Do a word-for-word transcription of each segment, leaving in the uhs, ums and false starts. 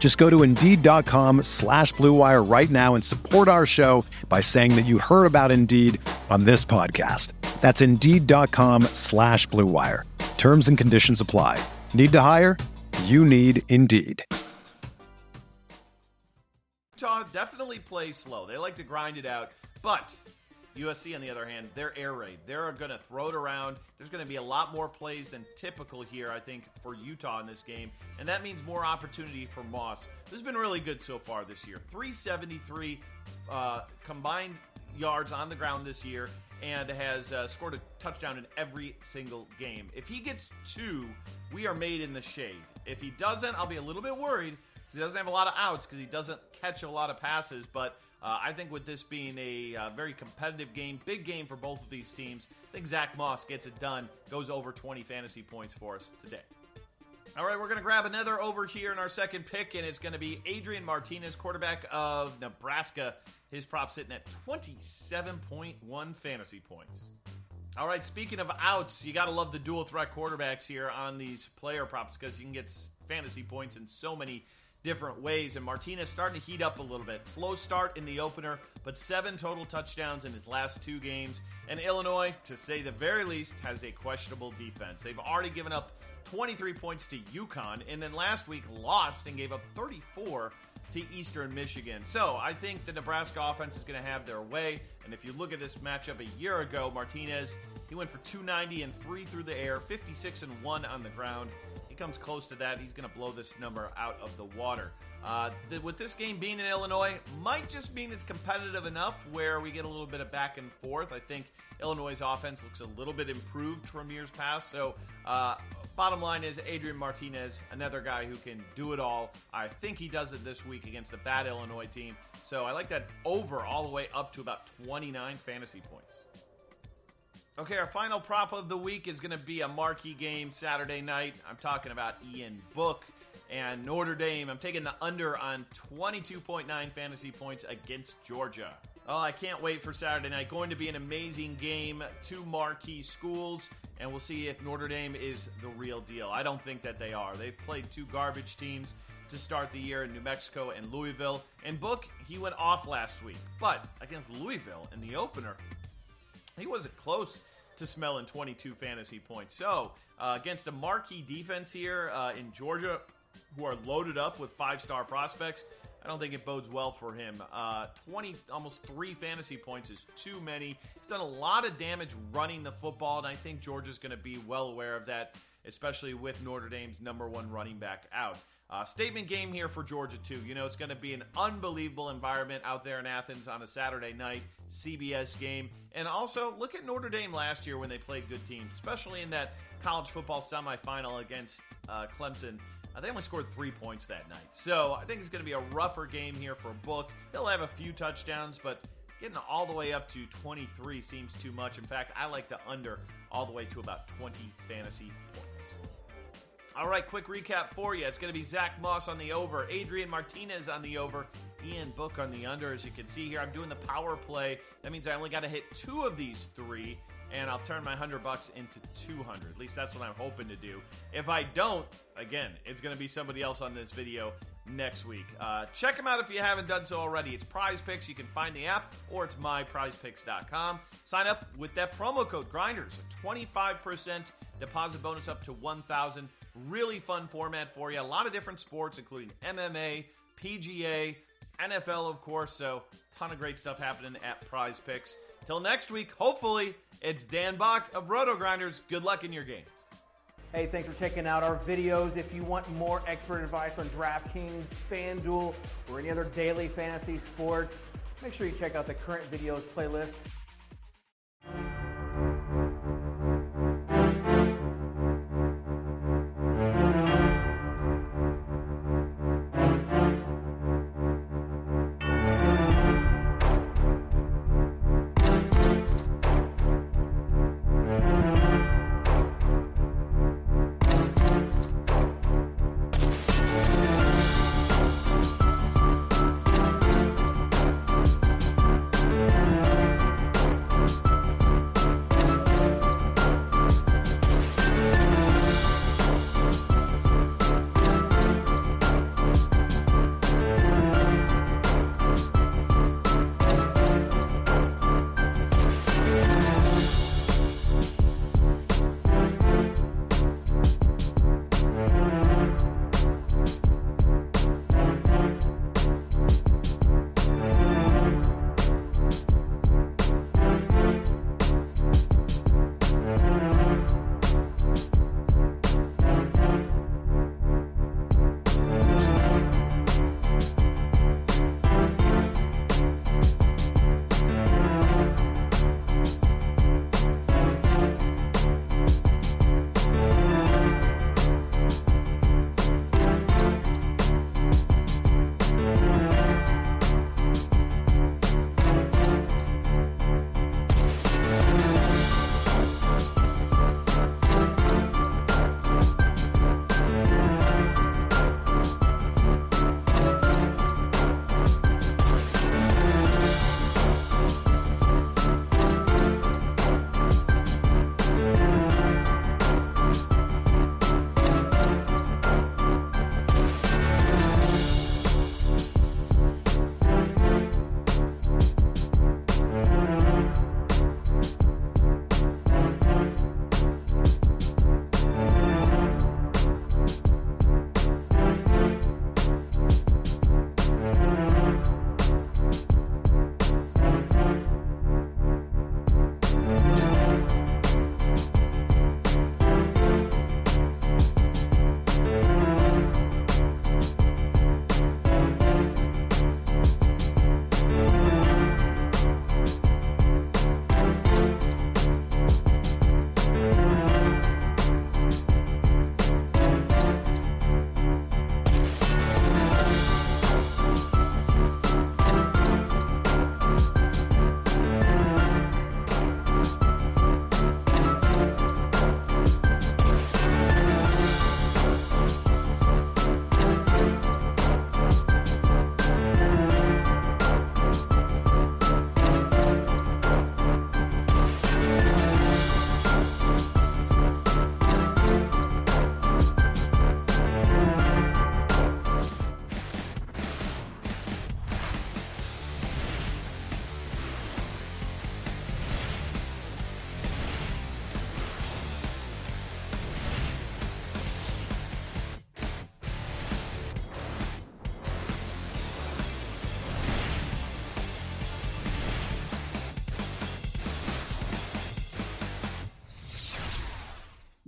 Just go to Indeed.com slash BlueWire right now and support our show by saying that you heard about Indeed on this podcast. That's Indeed.com slash BlueWire. Terms and conditions apply. Need to hire? You need Indeed. Utah definitely plays slow. They like to grind it out. But U S C, on the other hand, they're air raid. They're going to throw it around. There's going to be a lot more plays than typical here, I think, for Utah in this game. And that means more opportunity for Moss. This has been really good so far this year. three seventy-three uh, combined yards on the ground this year, and has uh, scored a touchdown in every single game. If he gets two, we are made in the shade. If he doesn't, I'll be a little bit worried because he doesn't have a lot of outs because he doesn't catch a lot of passes, but Uh, I think with this being a uh, very competitive game, big game for both of these teams, I think Zach Moss gets it done, goes over twenty fantasy points for us today. All right, we're going to grab another over here in our second pick, and it's going to be Adrian Martinez, quarterback of Nebraska. His prop sitting at twenty-seven point one fantasy points. All right, speaking of outs, you got to love the dual threat quarterbacks here on these player props because you can get fantasy points in so many different ways, and Martinez starting to heat up a little bit. Slow start in the opener, but seven total touchdowns in his last two games. And Illinois, to say the very least, has a questionable defense. They've already given up twenty-three points to UConn, and then last week lost and gave up thirty-four to Eastern Michigan. So I think the Nebraska offense is going to have their way. And if you look at this matchup a year ago, Martinez, he went for two ninety and three through the air, fifty-six and one on the ground. He comes close to that, he's going to blow this number out of the water. Uh, the, with this game being in Illinois, might just mean it's competitive enough where we get a little bit of back and forth. I think Illinois' offense looks a little bit improved from years past. So uh, bottom line is Adrian Martinez, another guy who can do it all. I think he does it this week against the bad Illinois team. So I like that over all the way up to about twenty-nine fantasy points. Okay, our final prop of the week is going to be a marquee game Saturday night. I'm talking about Ian Book and Notre Dame. I'm taking the under on twenty-two point nine fantasy points against Georgia. Oh, I can't wait for Saturday night. Going to be an amazing game. Two marquee schools, and we'll see if Notre Dame is the real deal. I don't think that they are. They've played two garbage teams to start the year in New Mexico and Louisville. And Book, he went off last week, but against Louisville in the opener, he wasn't close to smelling twenty-two fantasy points. So uh, against a marquee defense here uh, in Georgia, who are loaded up with five-star prospects, I don't think it bodes well for him. Uh, twenty, almost three fantasy points is too many. He's done a lot of damage running the football, and I think Georgia's going to be well aware of that, especially with Notre Dame's number one running back out. Uh, statement game here for Georgia, too. You know, it's going to be an unbelievable environment out there in Athens on a Saturday night C B S game. And also, look at Notre Dame last year when they played good teams, especially in that college football semifinal against uh, Clemson. Uh, they only scored three points that night. So I think it's going to be a rougher game here for Book. He'll have a few touchdowns, but getting all the way up to twenty-three seems too much. In fact, I like the under all the way to about twenty fantasy points. All right, quick recap for you. It's going to be Zach Moss on the over, Adrian Martinez on the over, Ian Book on the under. As you can see here, I'm doing the power play. That means I only got to hit two of these three, and I'll turn my one hundred bucks into two hundred. At least that's what I'm hoping to do. If I don't, again, it's going to be somebody else on this video next week. Uh, check them out if you haven't done so already. It's PrizePicks. You can find the app, or it's my prize picks dot com. Sign up with that promo code GRINDERS, a twenty-five percent deposit bonus up to one thousand dollars. Really fun format for you. A lot of different sports, including M M A, P G A, N F L, of course. So, ton of great stuff happening at Prize Picks. Till next week, hopefully, It's Dan Bach of RotoGrinders. Good luck in your games. Hey, thanks for checking out our videos. If you want more expert advice on DraftKings, FanDuel, or any other daily fantasy sports, make sure you check out the current videos playlist.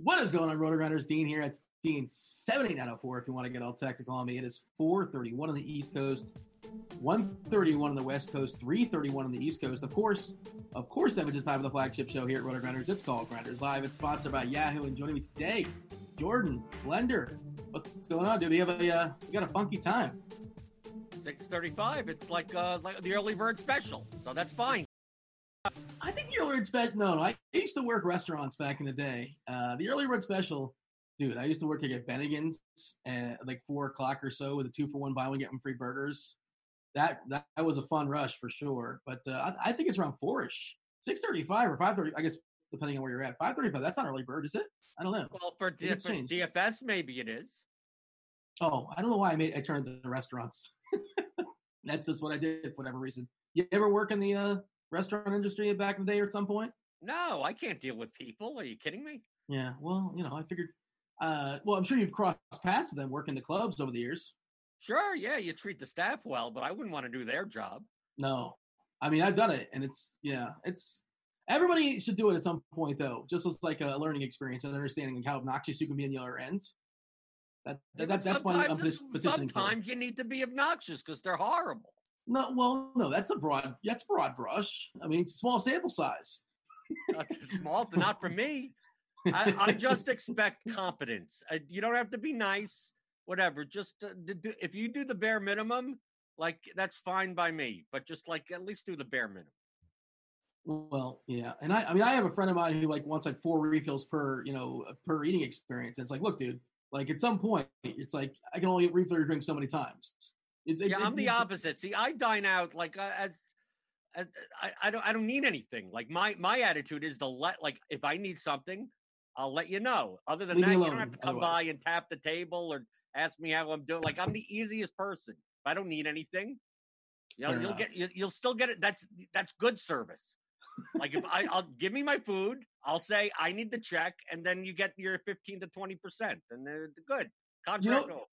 What is going on, RotoGrinders? Dean here. It's Dean seven eight nine oh four if you want to get all technical on me. It is four thirty-one on the East Coast, one thirty-one on the West Coast, three thirty-one on the East Coast. Of course, of course, that was just time for the flagship show here at RotoGrinders. It's called Grinders Live. It's sponsored by Yahoo. And joining me today, Jordan Blender. What's going on, dude? We have a uh, we got a funky time. six thirty-five. It's like uh, like the early bird special, so that's fine. I think the early bird special. No, no, I used to work restaurants back in the day. Uh, the early bird special, dude. I used to work like at Bennigan's at like four o'clock or so with a two for one buy one get one free burgers. That that was a fun rush for sure. But uh, I, I think it's around four-ish, six thirty-five or five thirty. I guess depending on where you're at, five thirty-five. That's not early bird, is it? I don't know. Well, for, D- for D F S, maybe it is. Oh, I don't know why I made I turned to the restaurants. That's just what I did for whatever reason. You ever work in the uh, restaurant industry back in the day or at some point? No, I can't deal with people. Are you kidding me? Yeah, well, you know, I figured uh, – well, I'm sure you've crossed paths with them working the clubs over the years. Sure, yeah, you treat the staff well, but I wouldn't want to do their job. No. I mean, I've done it, and it's – yeah, it's Everybody should do it at some point, though, just as like a learning experience and understanding how obnoxious you can be on the other end. That, that, that that's why I'm petitioning. Sometimes you need to be obnoxious because they're horrible. No, well, no, that's a broad, that's broad brush. I mean, it's a small sample size. That's small, not for me. I, I just expect competence. I, you don't have to be nice, whatever. Just to, to do, if you do the bare minimum, like that's fine by me. But just like at least do the bare minimum. Well, yeah, and I, I mean, I have a friend of mine who like wants like four refills per, you know, per eating experience. And it's like, look, dude, like at some point, it's like I can only refill your drink so many times. It's, yeah, it, I'm it, the opposite. See, I dine out like uh, as, as I, I don't I don't need anything. Like my my attitude is to let like if I need something, I'll let you know. Other than that, alone, you don't have to come otherwise. by and tap the table or ask me how I'm doing. Like I'm the easiest person. If I don't need anything, you know, you'll enough. get you, you'll still get it. That's that's good service. Like if I, I'll give me my food, I'll say I need the check, and then you get your fifteen to twenty percent, and they're good. Contract. You know,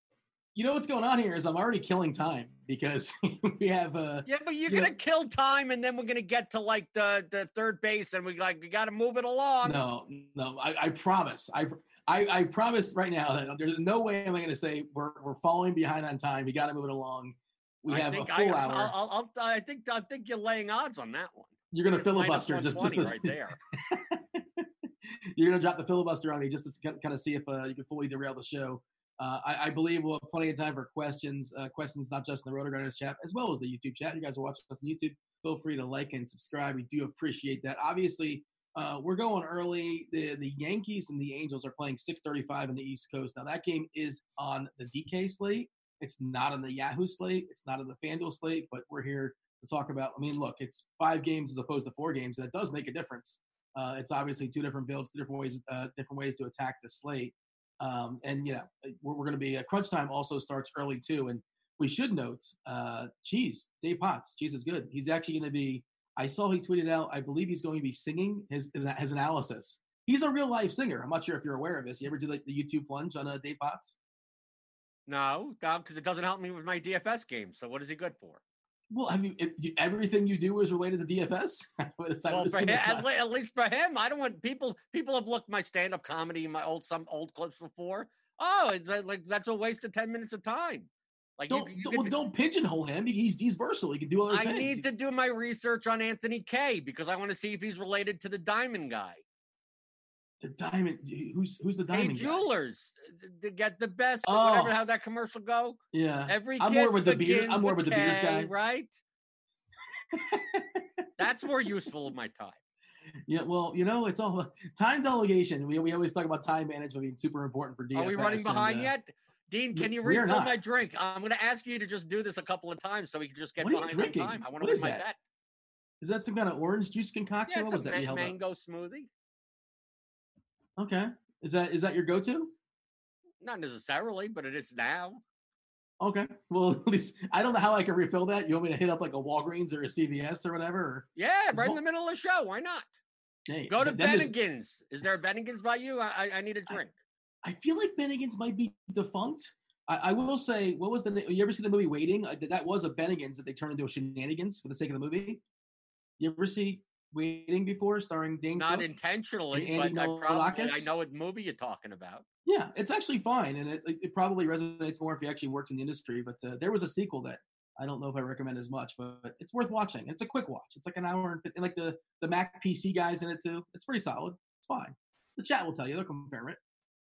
you know what's going on here is I'm already killing time because we have a uh, yeah, but you're you gonna know, kill time, and then we're gonna get to like the, the third base, and we like we got to move it along. No, no, I, I promise, I, I I promise right now that there's no way am I gonna say we're we're falling behind on time. We got to move it along. We I have think a full I, hour. I'll, I'll, I'll, I think I think you're laying odds on that one. You're going to filibuster just, just to, right there. You're going to drop the filibuster on me just to kind of see if uh, you can fully derail the show. Uh, I, I believe we'll have plenty of time for questions, uh, questions not just in the RotoGrinders chat, as well as the YouTube chat. You guys are watching us on YouTube. Feel free to like and subscribe. We do appreciate that. Obviously, uh, we're going early. The, the Yankees and the Angels are playing six thirty-five on the East Coast. Now, that game is on the D K slate. It's not on the Yahoo slate. It's not on the FanDuel slate, but we're here to talk about. I mean, look, it's five games as opposed to four games, and it does make a difference. Uh, it's obviously two different builds, two different ways, uh, different ways to attack the slate. Um, and you know, we're, we're going to be uh, crunch time also starts early too. And we should note, uh, Cheese, Dave Potts, Cheese is good. He's actually going to be. I saw he tweeted out. I believe he's going to be singing his his analysis. He's a real life singer. I'm not sure if you're aware of this. You ever do like the YouTube plunge on uh, Dave Potts? No, because it doesn't help me with my D F S game. So what is he good for? Well, have you, you, everything you do is related to D F S? Well, for him, at, le- at least for him, I don't want people. People have looked my stand-up comedy, my old some old clips before. Oh, it's like that's a waste of ten minutes of time. Like, don't you, you don't, could, don't pigeonhole him. He's he's versatile. He can do other I things. I need to do my research on Anthony Kaye because I want to see if he's related to the Diamond Guy. The Diamond? Who's who's the Diamond hey, guy? Jewelers to get the best. Or oh. Whatever. How that commercial go? Yeah. Every I'm more with the beer. I'm more with, with the beers guy, right? That's more useful of my time. Yeah. Well, you know, it's all time delegation. We we always talk about time management being super important for D F S. Are we running behind and, uh, yet? Dean, can you refill my drink? I'm going to ask you to just do this a couple of times so we can just get what behind the time. I want to win my bet. Is that some kind of orange juice concoction? Yeah, it's a man- mango up? smoothie. Okay. Is that is that your go-to? Not necessarily, but it is now. Okay. Well, at least I don't know how I can refill that. You want me to hit up like a Walgreens or a C V S or whatever? Or yeah, right in the middle of the show. Why not? Hey, go to Bennigan's. Is, is there a Bennigan's by you? I I need a drink. I, I feel like Bennigan's might be defunct. I, I will say, what was the name? You ever see the movie Waiting? I, that was a Bennigan's that they turned into a shenanigans for the sake of the movie. You ever see Waiting before, starring Dane Not Cook intentionally, and Andy but Nol- I, probably, I know what movie you're talking about. Yeah, it's actually fine, and it, it probably resonates more if you actually worked in the industry, but uh, there was a sequel that I don't know if I recommend as much, but it's worth watching. It's a quick watch. It's like an hour, and, and like the, the Mac P C guys in it, too. It's pretty solid. It's fine. The chat will tell you. They'll compare it.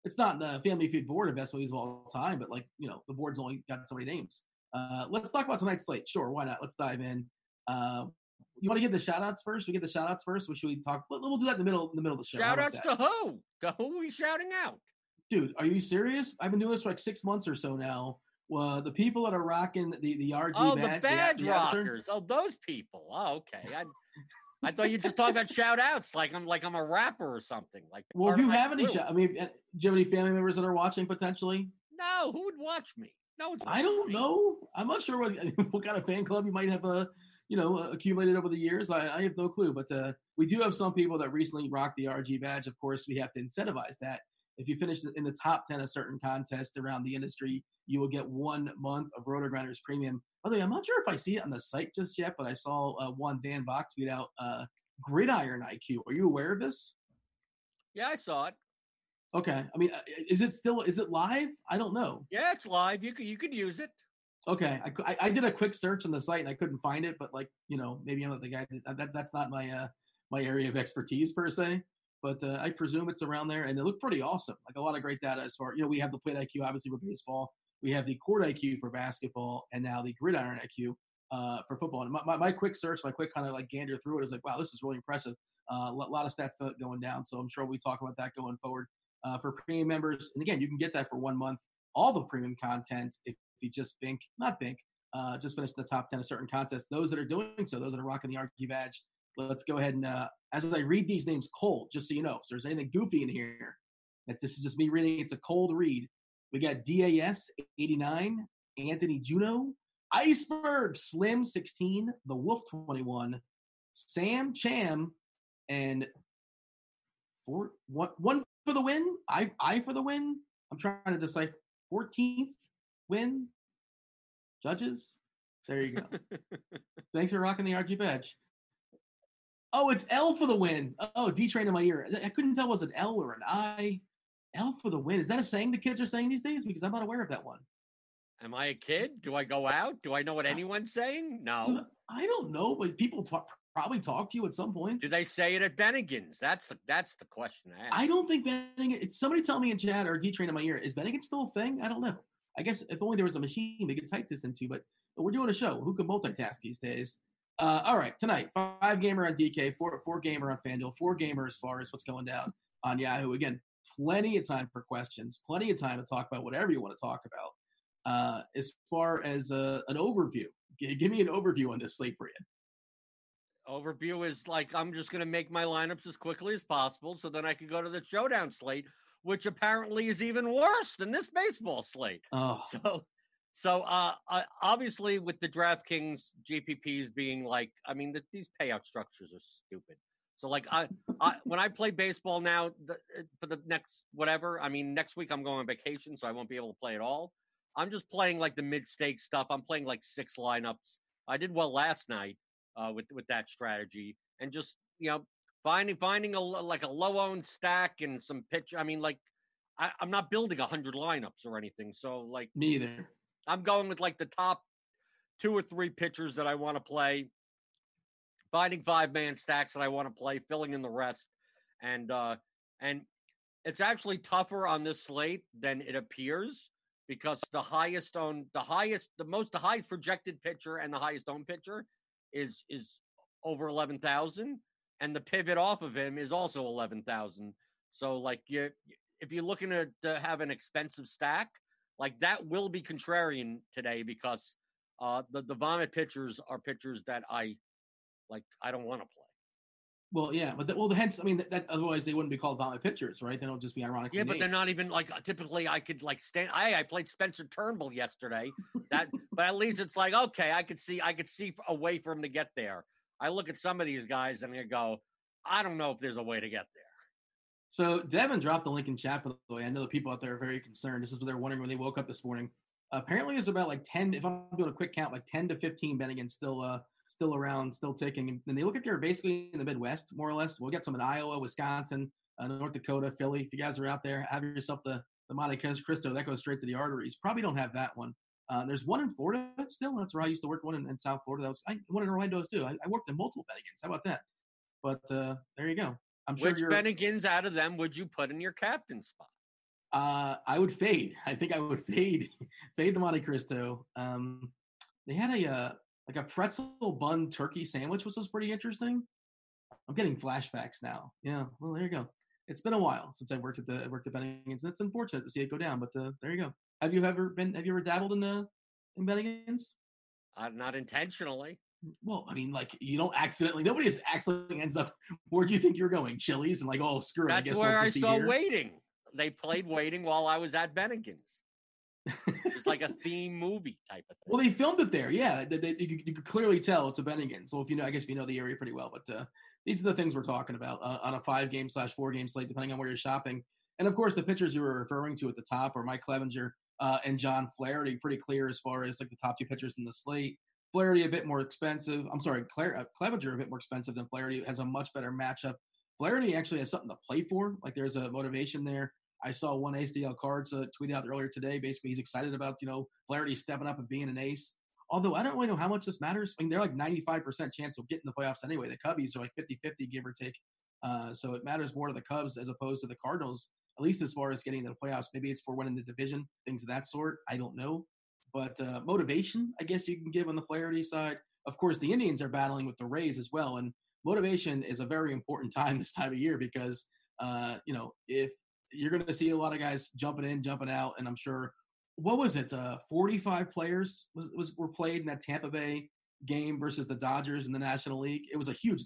It's not the Family Feud board of best movies of all time, but like, you know, the board's only got so many names. Uh, let's talk about tonight's slate. Sure, why not? Let's dive in. Uh, You want to give the shout-outs first? We get the shout-outs first. Or should we talk? We'll do that in the middle, in the middle of the show. Shout-outs to who? To who are we shouting out? Dude, are you serious? I've been doing this for like six months or so now. Well, the people that are rocking the, the R G oh, badge. Oh, the badge the, the rockers. Oh, those people. Oh, okay. I, I thought you just talked about shout-outs like I'm like I'm a rapper or something. Like. Well, if you have any shout I mean, do you have any family members that are watching potentially? No, who would watch me? No, it's I don't me. know. I'm not sure what, what kind of fan club you might have a – you know, uh, accumulated over the years. I, I have no clue, but uh, we do have some people that recently rocked the R G badge. Of course, we have to incentivize that. If you finish in the top ten of certain contests around the industry, you will get one month of RotoGrinders Premium. By the way, I'm not sure if I see it on the site just yet, but I saw uh, one Dan Bach tweet out uh, Gridiron I Q. Are you aware of this? Yeah, I saw it. Okay. I mean, is it still, is it live? I don't know. Yeah, it's live. You could, you could use it. Okay. I, I, I did a quick search on the site and I couldn't find it, but like, you know, maybe I'm not the guy that, that that's not my, uh, my area of expertise per se, but uh, I presume it's around there and they look pretty awesome. Like a lot of great data as far, you know, we have the Plate I Q, obviously for baseball, we have the Court I Q for basketball and now the Gridiron I Q uh, for football. And my, my, my quick search, my quick kind of like gander through it is like, wow, this is really impressive. Uh, a lot of stats going down. So I'm sure we talk about that going forward uh, for premium members. And again, you can get that for one month, all the premium content. If, if you just think, not think, uh, just finish the top ten of certain contests, those that are doing so, those that are rocking the R G badge, let's go ahead and, uh, as I read these names cold, just so you know, if there's anything goofy in here, that's this is just me reading. It's a cold read. We got D A S eighty-nine, Anthony Juno, Iceberg Slim sixteen, The Wolf twenty-one, Sam Cham, and four one one for the win. I I for the win. I'm trying to decipher fourteenth win. Judges, there you go. Thanks for rocking the R G badge. Oh, it's L for the win. Oh, D train in my ear. I couldn't tell was it an L or an I. L for the win. Is that a saying the kids are saying these days? Because I'm not aware of that one. Am I a kid? Do I go out? Do I know what anyone's saying? No. I don't know, but people talk, probably talk to you at some point. Did they say it at Bennigan's? That's the that's the question I asked. I don't think Bennigan's. Somebody tell me in chat or D-Train in my ear, is Bennigan's still a thing? I don't know. I guess if only there was a machine they could type this into, but, but we're doing a show. Who can multitask these days? Uh, all right, tonight, five-gamer on D K, four, four-gamer on FanDuel, four-gamer as far as what's going down on Yahoo. Again, plenty of time for questions, plenty of time to talk about whatever you want to talk about. Uh, as far as uh, an overview, G- give me an overview on this slate for you. Overview is like I'm just going to make my lineups as quickly as possible so then I can go to the showdown slate, which apparently is even worse than this baseball slate. Oh. So, so uh, I, obviously with the DraftKings G P Ps being like, I mean, the, these payout structures are stupid. So like I, I when I play baseball now the, for the next whatever, I mean, next week I'm going on vacation, so I won't be able to play at all. I'm just playing like the mid-stakes stuff. I'm playing like six lineups. I did well last night uh, with with that strategy, and just you know finding finding a like a low-owned stack and some pitch. I mean, like I, I'm not building a hundred lineups or anything. So like neither. I'm going with like the top two or three pitchers that I want to play, finding five-man stacks that I want to play, filling in the rest, and uh, and it's actually tougher on this slate than it appears. Because the highest owned, the highest, the most, the highest projected pitcher and the highest owned pitcher is is over eleven thousand, and the pivot off of him is also eleven thousand. So, like, you, if you're looking to, to have an expensive stack, like that will be contrarian today because uh, the the vomit pitchers are pitchers that I like. I don't want to play. Well, yeah, but the, well, the hence, I mean, that, that otherwise they wouldn't be called vomit pitchers, right? They don't just be ironic. Yeah, but named. They're not even like typically. I could like stand. I I played Spencer Turnbull yesterday. That, but at least it's like okay, I could see, I could see a way for him to get there. I look at some of these guys and I go, I don't know if there's a way to get there. So Devin dropped the link in chat, by the way. I know the people out there are very concerned. This is what they're wondering when they woke up this morning. Uh, apparently, there's about like ten. If I'm doing a quick count, like ten to fifteen Bennigan still. Uh, Still around, still ticking. And they look at there basically in the Midwest, more or less. We'll get some in Iowa, Wisconsin, uh, North Dakota, Philly. If you guys are out there, have yourself the, the Monte Cristo. That goes straight to the arteries. Probably don't have that one. Uh, there's one in Florida still. That's where I used to work, one in, in South Florida. That was I, one in Orlando, too. I, I worked in multiple Bennigan's. How about that? But uh, there you go. I'm sure. Which Bennigan's out of them would you put in your captain spot? Uh, I would fade. I think I would fade. fade the Monte Cristo. Um, they had a uh, – like a pretzel bun turkey sandwich, which was pretty interesting. I'm getting flashbacks now. Yeah, well, there you go. It's been a while since I worked at the worked at Bennigan's, and it's unfortunate to see it go down. But uh, there you go. Have you ever been? Have you ever dabbled in the in Bennigan's? Uh, not intentionally. Well, I mean, like you don't accidentally. Nobody just accidentally ends up. Where do you think you're going? Chili's and like, oh, screw it. That's I guess where I saw here. Waiting. They played Waiting while I was at Bennigan's. It's like a theme movie type of thing. Well, they filmed it there, yeah. They, they, you, you could clearly tell it's a Bennigan's. So if you know, I guess if you know the area pretty well. But uh, these are the things we're talking about uh, on a five-game slash four-game slate, depending on where you're shopping. And of course, the pitchers you were referring to at the top are Mike Clevenger uh, and John Flaherty. Pretty clear as far as like the top two pitchers in the slate. Flaherty a bit more expensive. I'm sorry, Cla- uh, Clevinger a bit more expensive than Flaherty. It has a much better matchup. Flaherty actually has something to play for. Like, there's a motivation there. I saw one Ace D L Cards uh, tweet out earlier today. Basically, he's excited about, you know, Flaherty stepping up and being an ace. Although I don't really know how much this matters. I mean, they're like ninety-five percent chance of getting the playoffs anyway. The Cubbies are like fifty-fifty, give or take. Uh, so it matters more to the Cubs as opposed to the Cardinals, at least as far as getting to the playoffs. Maybe it's for winning the division, things of that sort. I don't know. But uh, motivation, I guess you can give on the Flaherty side. Of course, the Indians are battling with the Rays as well. And motivation is a very important time this time of year because, uh, you know, if you're going to see a lot of guys jumping in, jumping out, and I'm sure – what was it? Uh, forty-five players was, was were played in that Tampa Bay game versus the Dodgers in the National League. It was a huge,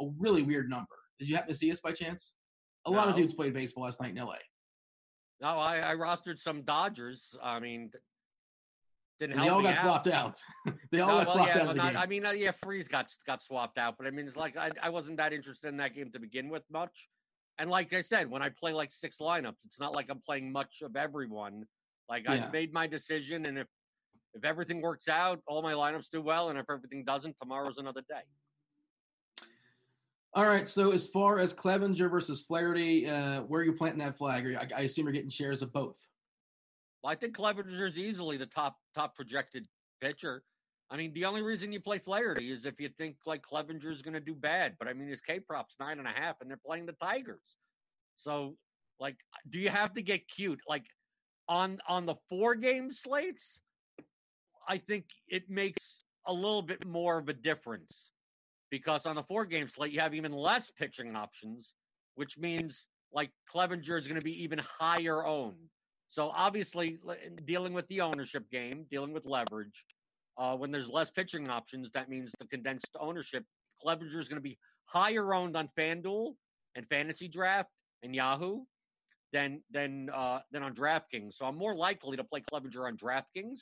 a really weird number. Did you happen to see us by chance? A no. lot of dudes played baseball last night in L A. No, I, I rostered some Dodgers. I mean, didn't and help. They all me got out. swapped out. they all no, got well, swapped yeah, out. Well, of the not, game. I mean, uh, yeah, Freeze got got swapped out, but I mean, it's like I, I wasn't that interested in that game to begin with much. And like I said, when I play like six lineups, it's not like I'm playing much of everyone. Like, yeah. I've made my decision, and if, if everything works out, all my lineups do well, and if everything doesn't, tomorrow's another day. All right, so as far as Clevinger versus Flaherty, uh, where are you planting that flag? I, I assume you're getting shares of both. Well, I think Clevinger's easily the top top projected pitcher. I mean, the only reason you play Flaherty is if you think, like, Clevinger's going to do bad. But, I mean, his K-prop's nine and a half, and they're playing the Tigers. So, like, do you have to get cute? Like, On on the four-game slates, I think it makes a little bit more of a difference because on the four-game slate, you have even less pitching options, which means, like, Clevinger is going to be even higher owned. So, obviously, dealing with the ownership game, dealing with leverage, uh, when there's less pitching options, that means the condensed ownership. Clevinger is going to be higher owned on FanDuel and Fantasy Draft and Yahoo. Than than uh, than on DraftKings, so I'm more likely to play Clevinger on DraftKings.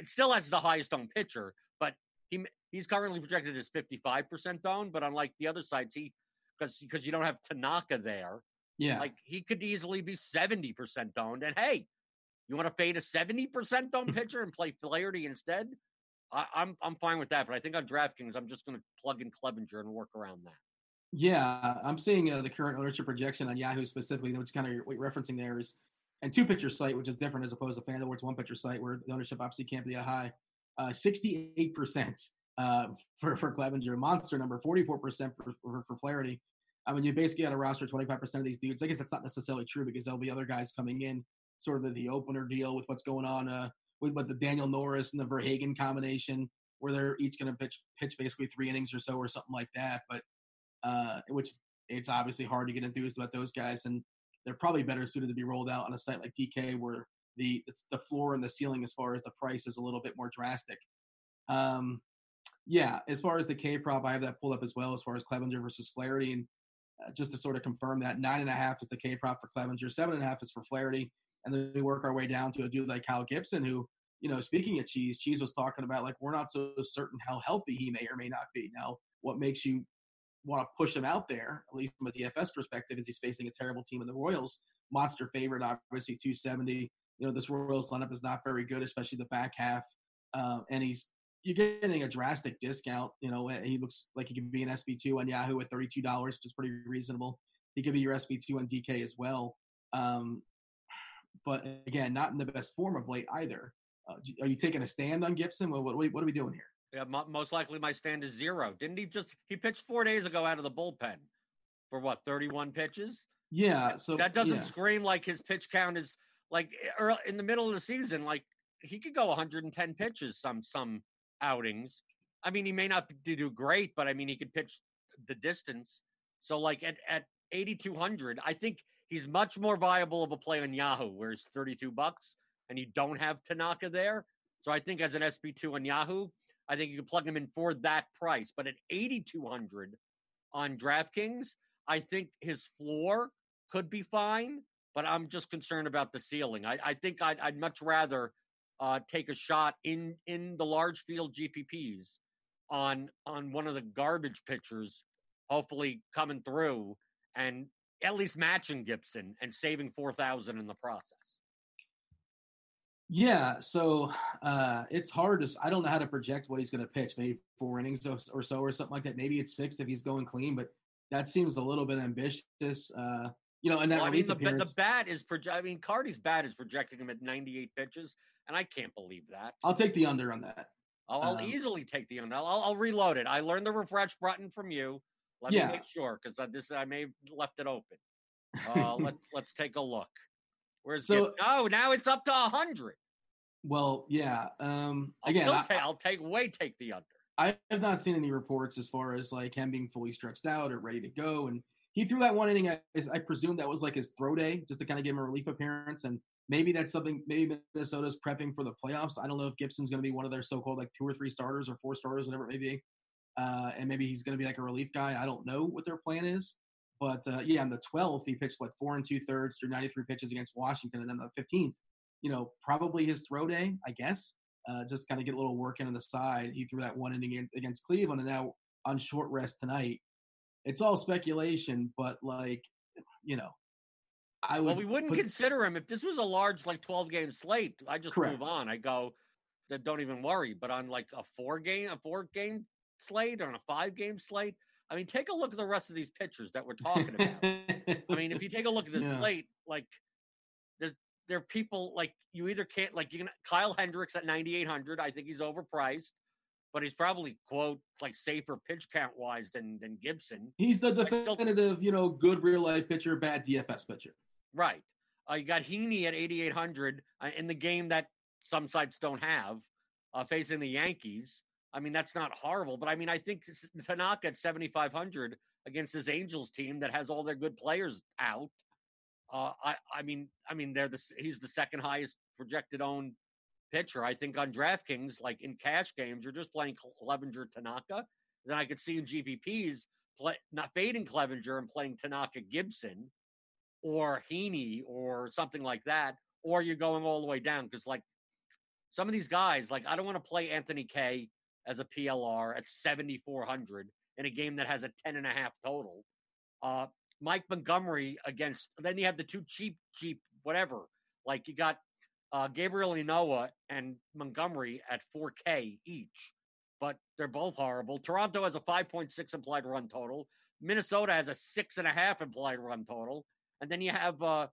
It still has the highest owned pitcher, but he he's currently projected as fifty-five percent owned. But unlike the other sides, he because because you don't have Tanaka there, yeah, like he could easily be seventy percent owned. And hey, you want to fade a seventy percent owned pitcher and play Flaherty instead? I, I'm I'm fine with that, but I think on DraftKings, I'm just going to plug in Clevinger and work around that. Yeah, I'm seeing uh, the current ownership projection on Yahoo specifically, which kind of what you're referencing there is, and two-pitcher site, which is different as opposed to FanDuel, where it's one-pitcher site, where the ownership obviously can't be that high. Uh, sixty-eight percent uh, for, for Clevinger, monster number, forty-four percent for, for, for Flaherty. I mean, you basically got to roster twenty-five percent of these dudes. I guess that's not necessarily true because there'll be other guys coming in, sort of the, the opener deal with what's going on uh, with, with the Daniel Norris and the Verhagen combination, where they're each going to pitch pitch basically three innings or so or something like that. But Uh, which it's obviously hard to get enthused about those guys, and they're probably better suited to be rolled out on a site like D K where the it's the floor and the ceiling as far as the price is a little bit more drastic. Um, yeah, as far as the K-prop, I have that pulled up as well as far as Clevinger versus Flaherty, and uh, just to sort of confirm that, nine and a half is the K-prop for Clevinger, seven and a half is for Flaherty, and then we work our way down to a dude like Kyle Gibson who, you know, speaking of Cheese, Cheese was talking about, like, we're not so certain how healthy he may or may not be. Now, what makes you want to push him out there, at least from a D F S perspective, is he's facing a terrible team in the Royals. Monster favorite, obviously, two seventy. You know, this Royals lineup is not very good, especially the back half. Um, and he's you're getting a drastic discount. You know, he looks like he could be an S B two on Yahoo at thirty-two dollars, which is pretty reasonable. He could be your S B two on D K as well. Um, but, again, not in the best form of late either. Uh, are you taking a stand on Gibson? What, what, what are we doing here? Yeah, most likely my stand is zero. Didn't he just – he pitched four days ago out of the bullpen for, what, thirty-one pitches? Yeah. So that doesn't yeah. scream like his pitch count is – like in the middle of the season, like he could go one hundred ten pitches some some outings. I mean, he may not do great, but, I mean, he could pitch the distance. So, like, at, at eighty-two hundred, I think he's much more viable of a play on Yahoo where it's thirty-two bucks and you don't have Tanaka there. So I think as an S B two on Yahoo – I think you can plug him in for that price. But at eighty-two hundred on DraftKings, I think his floor could be fine, but I'm just concerned about the ceiling. I, I think I'd, I'd much rather uh, take a shot in, in the large field G P Ps on on one of the garbage pitchers, hopefully coming through and at least matching Gibson and saving four thousand in the process. Yeah, so uh, it's hard. To, I don't know how to project what he's going to pitch. Maybe four innings or, or so or something like that. Maybe it's six if he's going clean, but that seems a little bit ambitious. Uh, you know, and that well, I mean, the, the bat is proje- – I mean, Cardi's bat is projecting him at ninety-eight pitches, and I can't believe that. I'll take the under on that. I'll, I'll um, easily take the under. I'll, I'll reload it. I learned the refresh button from you. Let yeah. me make sure because this I may have left it open. Uh, let, let's take a look. Where's so, it? Oh, now it's up to one hundred. Well, yeah. Um, I'll again, I, ta- I'll take way take the under. I have not seen any reports as far as like him being fully stretched out or ready to go. And he threw that one inning. I, I presume that was like his throw day, just to kind of give him a relief appearance. And maybe that's something. Maybe Minnesota's prepping for the playoffs. I don't know if Gibson's going to be one of their so-called like two or three starters or four starters, whatever it may be. Uh, and maybe he's going to be like a relief guy. I don't know what their plan is. But, uh, yeah, on the twelfth, he pitched, what, four and two-thirds through ninety-three pitches against Washington. And then on the fifteenth, you know, probably his throw day, I guess, uh, just kind of get a little work in on the side. He threw that one inning against Cleveland, and now on short rest tonight. It's all speculation, but, like, you know, I would – Well, we wouldn't put, consider him. If this was a large, like, twelve-game slate, I just correct. move on. I go, don't even worry. But on, like, a four-game a four-game slate or on a five-game slate, I mean, take a look at the rest of these pitchers that we're talking about. I mean, if you take a look at the yeah. slate, like, there's there are people, like, you either can't, like, you can Kyle Hendricks at ninety-eight hundred. I think he's overpriced, but he's probably, quote, like, safer pitch count-wise than than Gibson. He's the definitive, you know, good real-life pitcher, bad D F S pitcher. Right. Uh, you got Heaney at eighty-eight hundred uh, in the game that some sites don't have, uh, facing the Yankees. I mean, that's not horrible, but I mean, I think Tanaka at seventy-five hundred against this Angels team that has all their good players out. Uh, I, I mean, I mean, they're the he's the second highest projected owned pitcher. I think on DraftKings, like in cash games, you're just playing Clevinger, Tanaka. Then I could see in G P Ps play, not fading Clevinger and playing Tanaka, Gibson, or Heaney, or something like that. Or you're going all the way down because, like, some of these guys, like, I don't want to play Anthony Kaye as a P L R at seventy-four hundred in a game that has a ten and a half total. Uh, Mike Montgomery against, then you have the two cheap, cheap, whatever. Like you got uh, Gabriel Ynoa and Montgomery at four K each, but they're both horrible. Toronto has a five point six implied run total. Minnesota has a six and a half implied run total. And then you have, uh,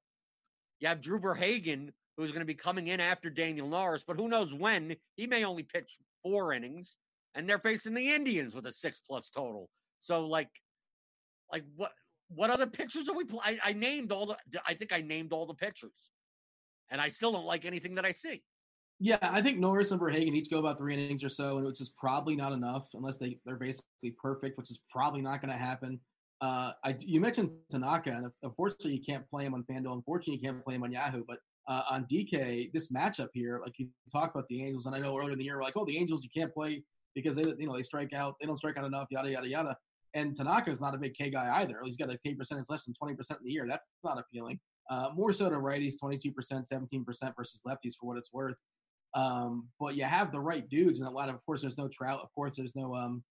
you have Drew Verhagen, who's going to be coming in after Daniel Norris, but who knows when. He may only pitch four innings, and they're facing the Indians with a six-plus total. So, like, like what what other pitchers are we playing? I named all the – I think I named all the pitchers, and I still don't like anything that I see. Yeah, I think Norris and Verhagen each go about three innings or so, and which is probably not enough unless they, they're basically perfect, which is probably not going to happen. Uh, I, you mentioned Tanaka, and unfortunately you can't play him on FanDuel. Unfortunately you can't play him on Yahoo, but – Uh, on D K, this matchup here, like you talk about the Angels, and I know earlier in the year we're like, oh, the Angels you can't play because they, you know, they strike out, they don't strike out enough, yada yada yada. And Tanaka's not a big K guy either. He's got a K percentage less than twenty percent in the year. That's not appealing. Uh, more so to righties, twenty-two percent, seventeen percent versus lefties for what it's worth. Um, but you have the right dudes in a lot of. Of course, there's no Trout. Of course, there's no um,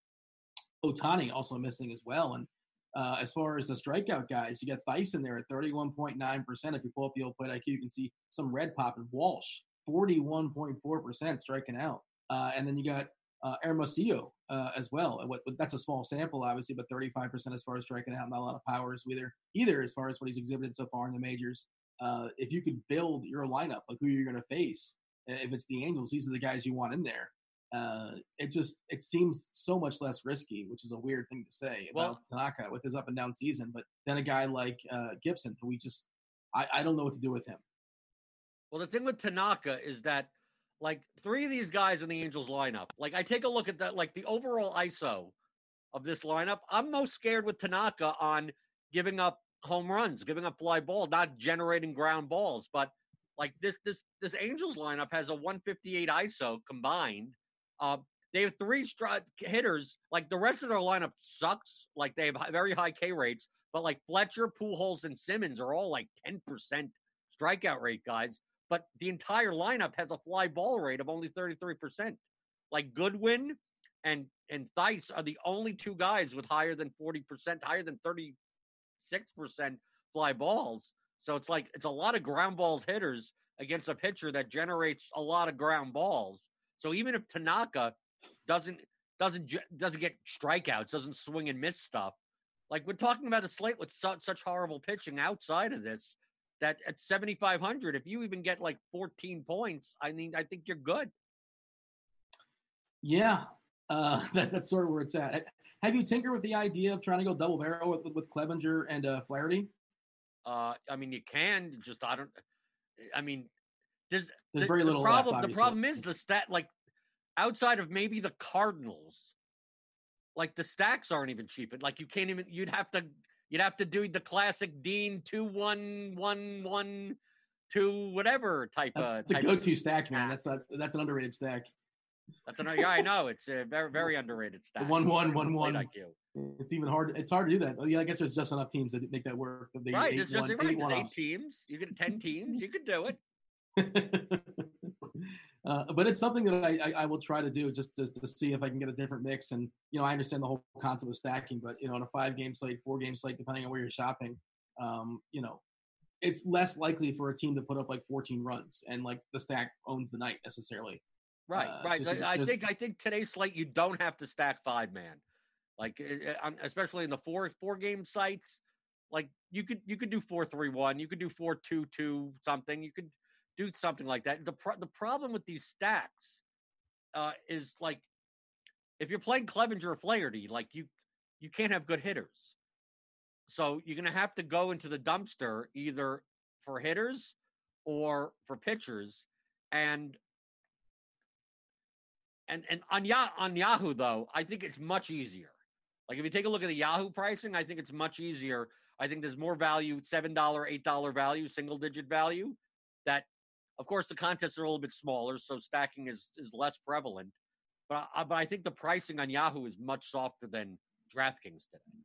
Otani also missing as well. And uh, as far as the strikeout guys, you got Theisen there at thirty-one point nine percent. If you pull up the old Plate I Q, you can see some red pop in Walsh, forty-one point four percent striking out. Uh, and then you got uh, Hermosillo uh, as well. What, that's a small sample, obviously, but thirty-five percent as far as striking out, not a lot of powers either, either as far as what he's exhibited so far in the majors. Uh, if you could build your lineup, like who you're going to face, if it's the Angels, these are the guys you want in there. Uh, it just it seems so much less risky, which is a weird thing to say about well, Tanaka with his up and down season. But then a guy like uh, Gibson, who we just I, I don't know what to do with him. Well, the thing with Tanaka is that like three of these guys in the Angels lineup, like I take a look at that, like the overall I S O of this lineup. I'm most scared with Tanaka on giving up home runs, giving up fly ball, not generating ground balls. But like this this this Angels lineup has a one fifty-eight I S O combined. Uh, they have three stri- hitters. Like, the rest of their lineup sucks. Like, they have high, very high K rates. But, like, Fletcher, Pujols, and Simmons are all, like, ten percent strikeout rate guys. But the entire lineup has a fly ball rate of only thirty-three percent. Like, Goodwin and and Theis are the only two guys with higher than forty percent, higher than thirty-six percent fly balls. So, it's like, it's a lot of ground balls hitters against a pitcher that generates a lot of ground balls. So even if Tanaka doesn't doesn't doesn't get strikeouts, doesn't swing and miss stuff, like we're talking about a slate with su- such horrible pitching outside of this, that at seventy-five hundred, if you even get like fourteen points, I mean, I think you're good. Yeah, uh, that, that's sort of where it's at. Have you tinkered with the idea of trying to go double barrel with, with Clevinger and uh, Flaherty? Uh, I mean, you can just, I don't, I mean, there's, there's the, very little the problem. Left, the problem is the stat, like outside of maybe the Cardinals, like the stacks aren't even cheap. Like you can't even, you'd have to, you'd have to do the classic Dean two, one, one, one, two, whatever type of. It's a go-to stack, man. That's a, that's an underrated stack. That's an, yeah, I know. It's a very, very underrated stack. One, one, one, one. I Q. It's even hard. It's hard to do that. Yeah, I guess there's just enough teams that make that work. They, right. Eight, there's just one, right. Eight, there's eight teams. You get ten teams. You could do it. uh, but it's something that I, I, I will try to do just to, to see if I can get a different mix. And, you know, I understand the whole concept of stacking, but, you know, on a five-game slate, four-game slate, depending on where you're shopping, um, you know, it's less likely for a team to put up like fourteen runs and like the stack owns the night necessarily. Right, uh, right. Just, I, I think I think today's slate you don't have to stack five man, like especially in the four four game sites. Like you could you could do four three one, you could do four two two something, you could do something like that. The pro- the problem with these stacks uh, is like if you're playing Clevinger or Flaherty, like you you can't have good hitters, so you're gonna have to go into the dumpster either for hitters or for pitchers, and. And and on, Yah- on Yahoo, though, I think it's much easier. Like, if you take a look at the Yahoo pricing, I think it's much easier. I think there's more value, seven dollars, eight dollars value, single-digit value. That, of course, the contests are a little bit smaller, so stacking is, is less prevalent. But I, but I think the pricing on Yahoo is much softer than DraftKings today.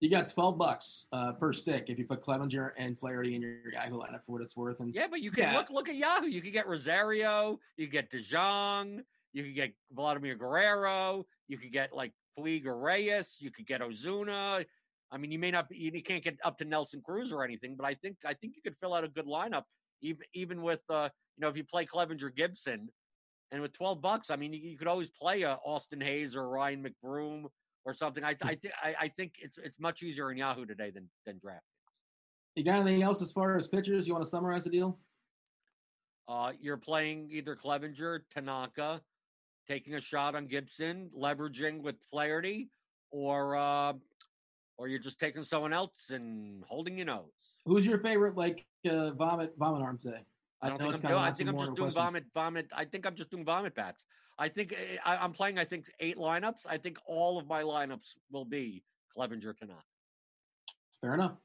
You got twelve bucks uh, per stick if you put Clevinger and Flaherty in your Yahoo lineup for what it's worth. And yeah, but you can yeah. look look at Yahoo. You can get Rosario. You can get DeJong. You could get Vladimir Guerrero. You could get like Puig or Reyes. You could get Ozuna. I mean, you may not, you, you can't get up to Nelson Cruz or anything, but I think I think you could fill out a good lineup, even even with uh, you know, if you play Clevinger Gibson, and with twelve bucks, I mean, you, you could always play a Austin Hayes or Ryan McBroom or something. I I think I, I think it's it's much easier in Yahoo today than than DraftKings. You got anything else as far as pitchers? You want to summarize the deal? Uh, you're playing either Clevinger, Tanaka. Taking a shot on Gibson, leveraging with Flaherty, or uh, or you're just taking someone else and holding your nose. Who's your favorite, like uh, vomit vomit arm today? I don't I think I'm doing. I think I'm just doing vomit vomit. I think I'm just doing vomit bats. I think I, I'm playing. I think eight lineups. I think all of my lineups will be Clevinger Tanaka. Fair enough.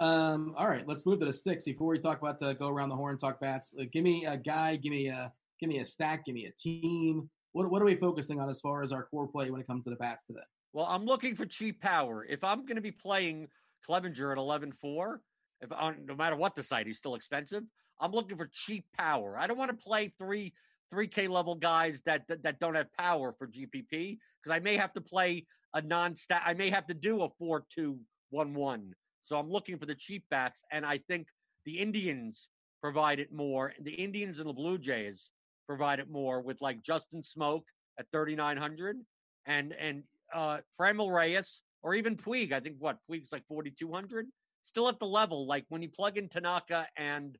Um, all right, let's move to the sticks before we talk about the go around the horn, talk bats. Uh, give me a guy. Give me a give me a stack. Give me a team. What what are we focusing on as far as our core play when it comes to the bats today? Well, I'm looking for cheap power. If I'm going to be playing Clevinger at eleven four, if on no matter what the site, he's still expensive. I'm looking for cheap power. I don't want to play three three K level guys that, that that don't have power for G P P because I may have to play a non-stat. I may have to do a four two one one. So I'm looking for the cheap bats, and I think the Indians provide it more. The Indians and the Blue Jays. Provide it more with like Justin Smoke at thirty-nine hundred and, and uh, Framil Reyes or even Puig. I think what Puig's like forty-two hundred still at the level. Like when you plug in Tanaka and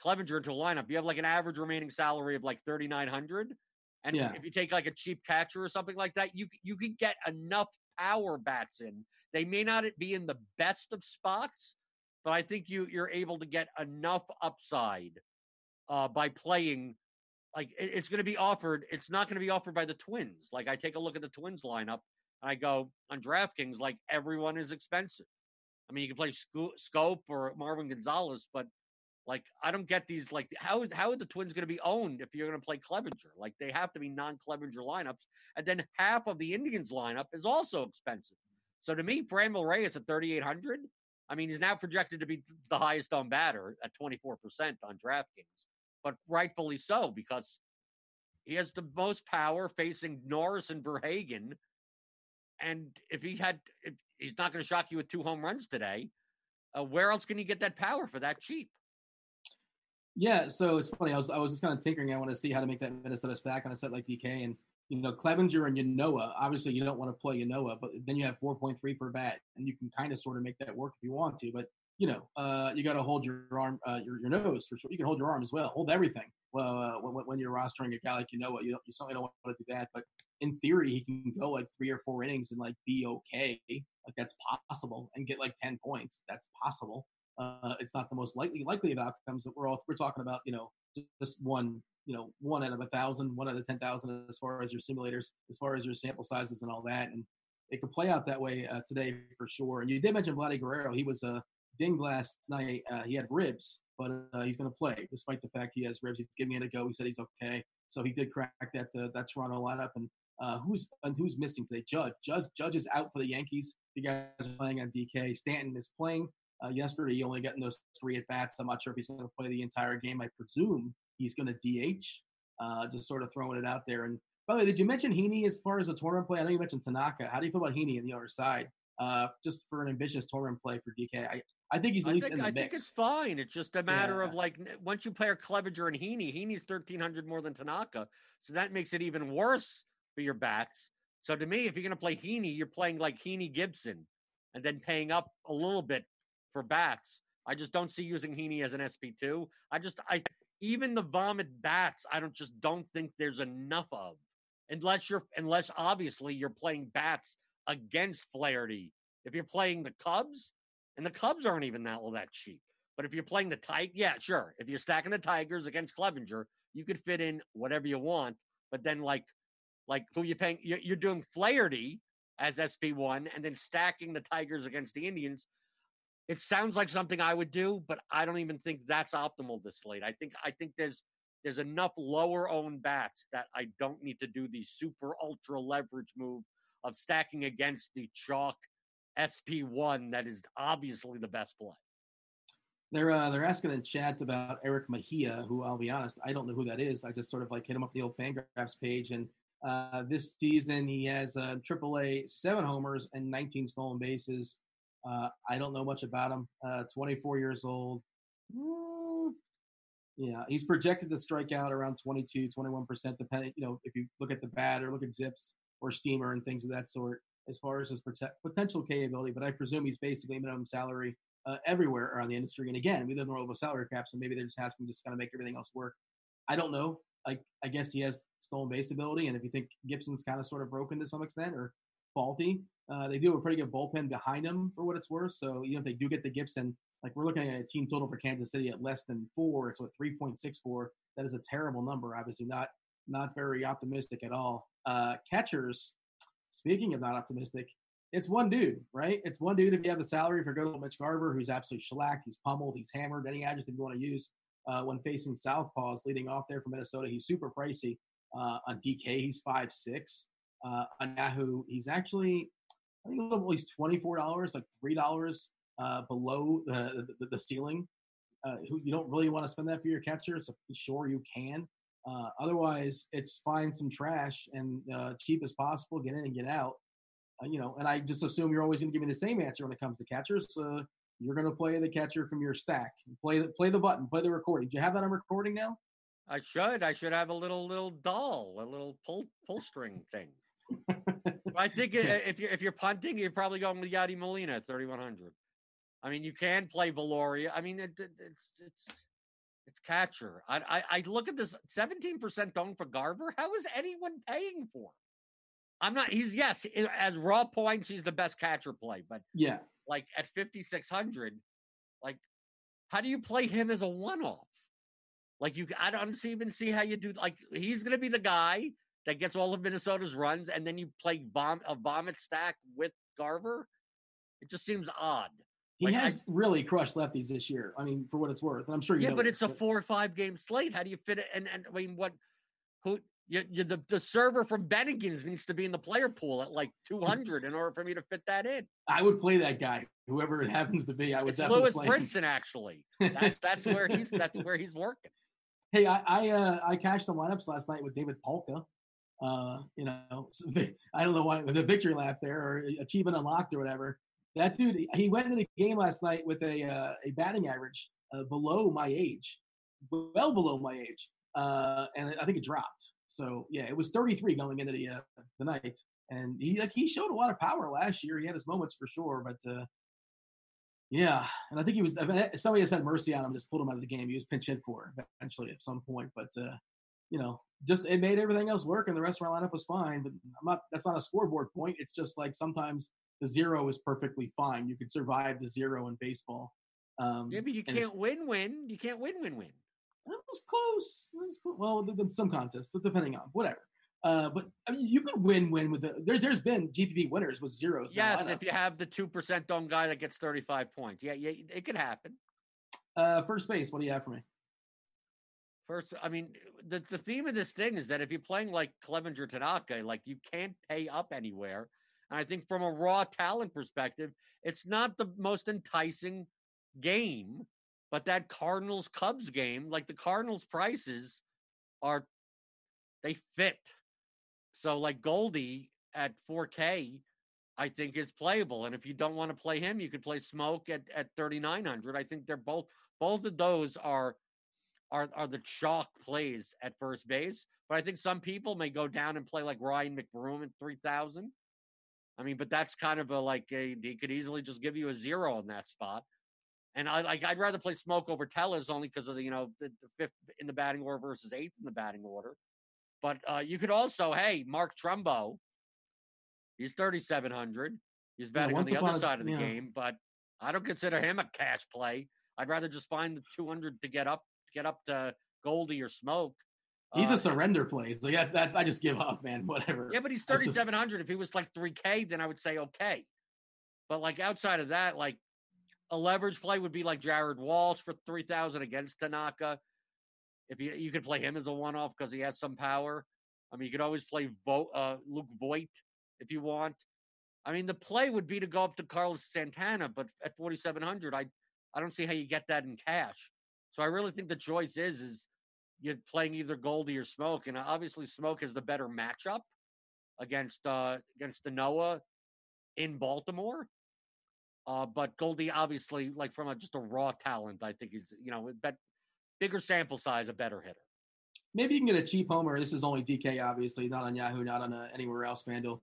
Clevinger into a lineup, you have like an average remaining salary of like thirty-nine hundred. And yeah. if you take like a cheap catcher or something like that, you, you could get enough power bats in. They may not be in the best of spots, but I think you you're able to get enough upside uh, by playing Like it's going to be offered. It's not going to be offered by the Twins. Like I take a look at the Twins lineup and I go on DraftKings, like everyone is expensive. I mean, you can play Scope or Marvin Gonzalez, but like, I don't get these, like how is, how are the Twins going to be owned if you're going to play Clevinger? Like they have to be non-Clevinger lineups. And then half of the Indians lineup is also expensive. So to me, Framil Reyes at thirty-eight hundred. I mean, he's now projected to be the highest on batter at twenty-four percent on DraftKings. But rightfully so, because he has the most power facing Norris and Verhagen. And if he had, if he's not going to shock you with two home runs today. Uh, where else can you get that power for that cheap? Yeah, so it's funny. I was I was just kind of tinkering. I want to see how to make that Minnesota stack on a set like D K. And, you know, Clevenger and Yanoa, obviously you don't want to play Yanoa, but then you have four point three per bat, and you can kind of sort of make that work if you want to. But, you know, uh, you got to hold your arm, uh, your, your nose for sure. You can hold your arm as well. Hold everything. Well, uh, when, when you're rostering a guy like Yanoa, you, don't, you certainly don't want to do that. But in theory, he can go like three or four innings and like be okay. Like that's possible, and get like ten points. That's possible. Uh, it's not the most likely likely of outcomes, but we're all we're talking about, you know, just one, you know, one out of a thousand, one out of ten thousand as far as your simulators, as far as your sample sizes and all that, and it could play out that way uh, today for sure. And you did mention Vladimir Guerrero; he was a uh, dinged last night. Uh, he had ribs, but uh, he's going to play despite the fact he has ribs. He's giving it a go. He said he's okay, so he did crack that uh, that Toronto lineup. And uh, who's and who's missing today? Judge, Judge, Judge is out for the Yankees. You guys are playing on D K. Stanton is playing. Uh, yesterday, you only got in those three at bats. I'm not sure if he's going to play the entire game. I presume he's going to D H, uh, just sort of throwing it out there. And by the way, did you mention Heaney as far as a tournament play? I know you mentioned Tanaka. How do you feel about Heaney on the other side, uh, just for an ambitious tournament play for D K? I, I think he's at I least think, in the I mix. I think it's fine. It's just a matter yeah. of like once you play Clevenger and Heaney, Heaney's thirteen hundred more than Tanaka, so that makes it even worse for your bats. So to me, if you're going to play Heaney, you're playing like Heaney Gibson, and then paying up a little bit for bats. I just don't see using Heaney as an S P two. I just, I even the vomit bats, I don't just don't think there's enough of, unless you're, unless obviously you're playing bats against Flaherty. If you're playing the Cubs, and the Cubs aren't even that well that cheap. But if you're playing the Tigers, yeah, sure. If you're stacking the Tigers against Clevenger, you could fit in whatever you want. But then like, like who you paying? You're doing Flaherty as S P one, and then stacking the Tigers against the Indians. It sounds like something I would do, but I don't even think that's optimal this slate. I think I think there's there's enough lower owned bats that I don't need to do the super ultra leverage move of stacking against the chalk S P one that is obviously the best play. They're uh, they're asking in chat about Eric Mejia, who I'll be honest, I don't know who that is. I just sort of like hit him up the old FanGraphs page, and uh, this season he has uh, triple A, seven homers and nineteen stolen bases. Uh, I don't know much about him. Uh, twenty-four years old. Mm, yeah, he's projected to strike out around twenty-two, twenty-one percent, depending, you know, if you look at the bat or look at Zips or Steamer and things of that sort, as far as his protect, potential K ability. But I presume he's basically minimum salary uh, everywhere around the industry. And again, we live in a world with salary caps, so maybe they're just asking just kind of make everything else work. I don't know. I, I guess he has stolen base ability. And if you think Gibson's kind of sort of broken to some extent or faulty, Uh, they do have a pretty good bullpen behind them for what it's worth. So, you know, if they do get the Gibson, like we're looking at a team total for Kansas City at less than four. It's what, three point six four. That is a terrible number. Obviously not, not very optimistic at all. Uh, catchers, speaking of not optimistic, it's one dude, right? It's one dude. If you have a salary, if you go to Mitch Garver, who's absolutely shellacked, he's pummeled, he's hammered, any adjective you want to use uh, when facing southpaws leading off there from Minnesota, he's super pricey. Uh, on D K, he's five six. Uh, on Yahoo, he's actually – I think at least twenty-four dollars, like three dollars uh, below the, the, the ceiling. Uh, you don't really want to spend that for your catcher, so sure you can. Uh, otherwise, it's find some trash and uh, cheap as possible, get in and get out. Uh, you know, and I just assume you're always going to give me the same answer when it comes to catchers. Uh, you're going to play the catcher from your stack. Play the, play the button, play the recording. Do you have that on recording now? I should. I should have a little little doll, a little pull pull string thing. I think if you're if you're punting, you're probably going with Yadi Molina at thirty-one hundred. I mean, you can play Veloria. I mean, it, it, it's it's it's catcher. I, I I look at this seventeen percent going for Garver. How is anyone paying for him? I'm not. He's yes, as raw points, he's the best catcher play. But yeah, like at fifty-six hundred, like how do you play him as a one-off? Like you, I don't even see how you do. Like he's going to be the guy that gets all of Minnesota's runs, and then you play vom- a vomit stack with Garver? It just seems odd. He like, has I, really crushed lefties this year, I mean, for what it's worth. And I'm sure you yeah, know. Yeah, but it's, it's a four- or five-game slate. How do you fit it? And, and I mean, what – who you, you, the, the server from Bennigan's needs to be in the player pool at, like, two hundred in order for me to fit that in. I would play that guy, whoever it happens to be. I would it's definitely Lewis play Brinson, actually. That's, that's, where he's, that's where he's working. Hey, I I, uh, I cashed the lineups last night with David Polka. Uh, you know, I don't know why the victory lap there or achievement unlocked or whatever. That dude, he went into the game last night with a uh, a batting average uh, below my age. well below my age, uh, and I think it dropped. So yeah, it was thirty-three going into the uh, the night, and he like he showed a lot of power last year. He had his moments for sure, but uh, yeah, and I think he was I mean, somebody has had mercy on him, just pulled him out of the game. He was pinch hit for eventually at some point, but uh, you know, just it made everything else work, and the rest of our lineup was fine. But I'm not that's not a scoreboard point. It's just like sometimes the zero is perfectly fine. You could survive the zero in baseball. Um, yeah, but you can't win, win. You can't win, win, win. That was close. That was close. Well, th- th- some contests, depending on whatever. Uh, but I mean, you could win, win with the. There, there's been G P P winners with zeros. Yes, if you have the two percent dumb guy that gets thirty-five points, yeah, yeah, it could happen. Uh, first base. What do you have for me? First, I mean, the the theme of this thing is that if you're playing like Clevenger Tanaka, like you can't pay up anywhere. And I think from a raw talent perspective, it's not the most enticing game, but that Cardinals Cubs game, like the Cardinals prices are, they fit. So like Goldie at four K, I think is playable. And if you don't want to play him, you could play Smoke at, at thirty-nine hundred. I think they're both, both of those are, are, are the chalk plays at first base. But I think some people may go down and play like Ryan McBroom at three thousand. I mean, but that's kind of a, like a, he could easily just give you a zero in that spot. And I like, I'd rather play Smoke over Tellez only because of the, you know, the, the fifth in the batting order versus eighth in the batting order. But uh, you could also, hey, Mark Trumbo, he's thirty-seven hundred. He's batting yeah, on the other side of the yeah. game, but I don't consider him a cash play. I'd rather just find the two hundred to get up, get up to Goldie or Smoke. He's a surrender play. So yeah, that's, I just give up, man, whatever. Yeah, but he's thirty-seven hundred. If he was like three K, then I would say, okay. But like outside of that, like a leverage play would be like Jared Walsh for three thousand against Tanaka. If you, you could play him as a one-off because he has some power. I mean, you could always play Vo, uh, Luke Voit if you want. I mean, the play would be to go up to Carlos Santana, but at forty-seven hundred, I, I don't see how you get that in cash. So I really think the choice is, is, you're playing either Goldie or Smoke, and obviously Smoke is the better matchup against uh, against the Noah in Baltimore. Uh, but Goldie, obviously, like from a, just a raw talent, I think he's you know bet, bigger sample size, a better hitter. Maybe you can get a cheap homer. This is only D K, obviously, not on Yahoo, not on uh, anywhere else, FanDuel.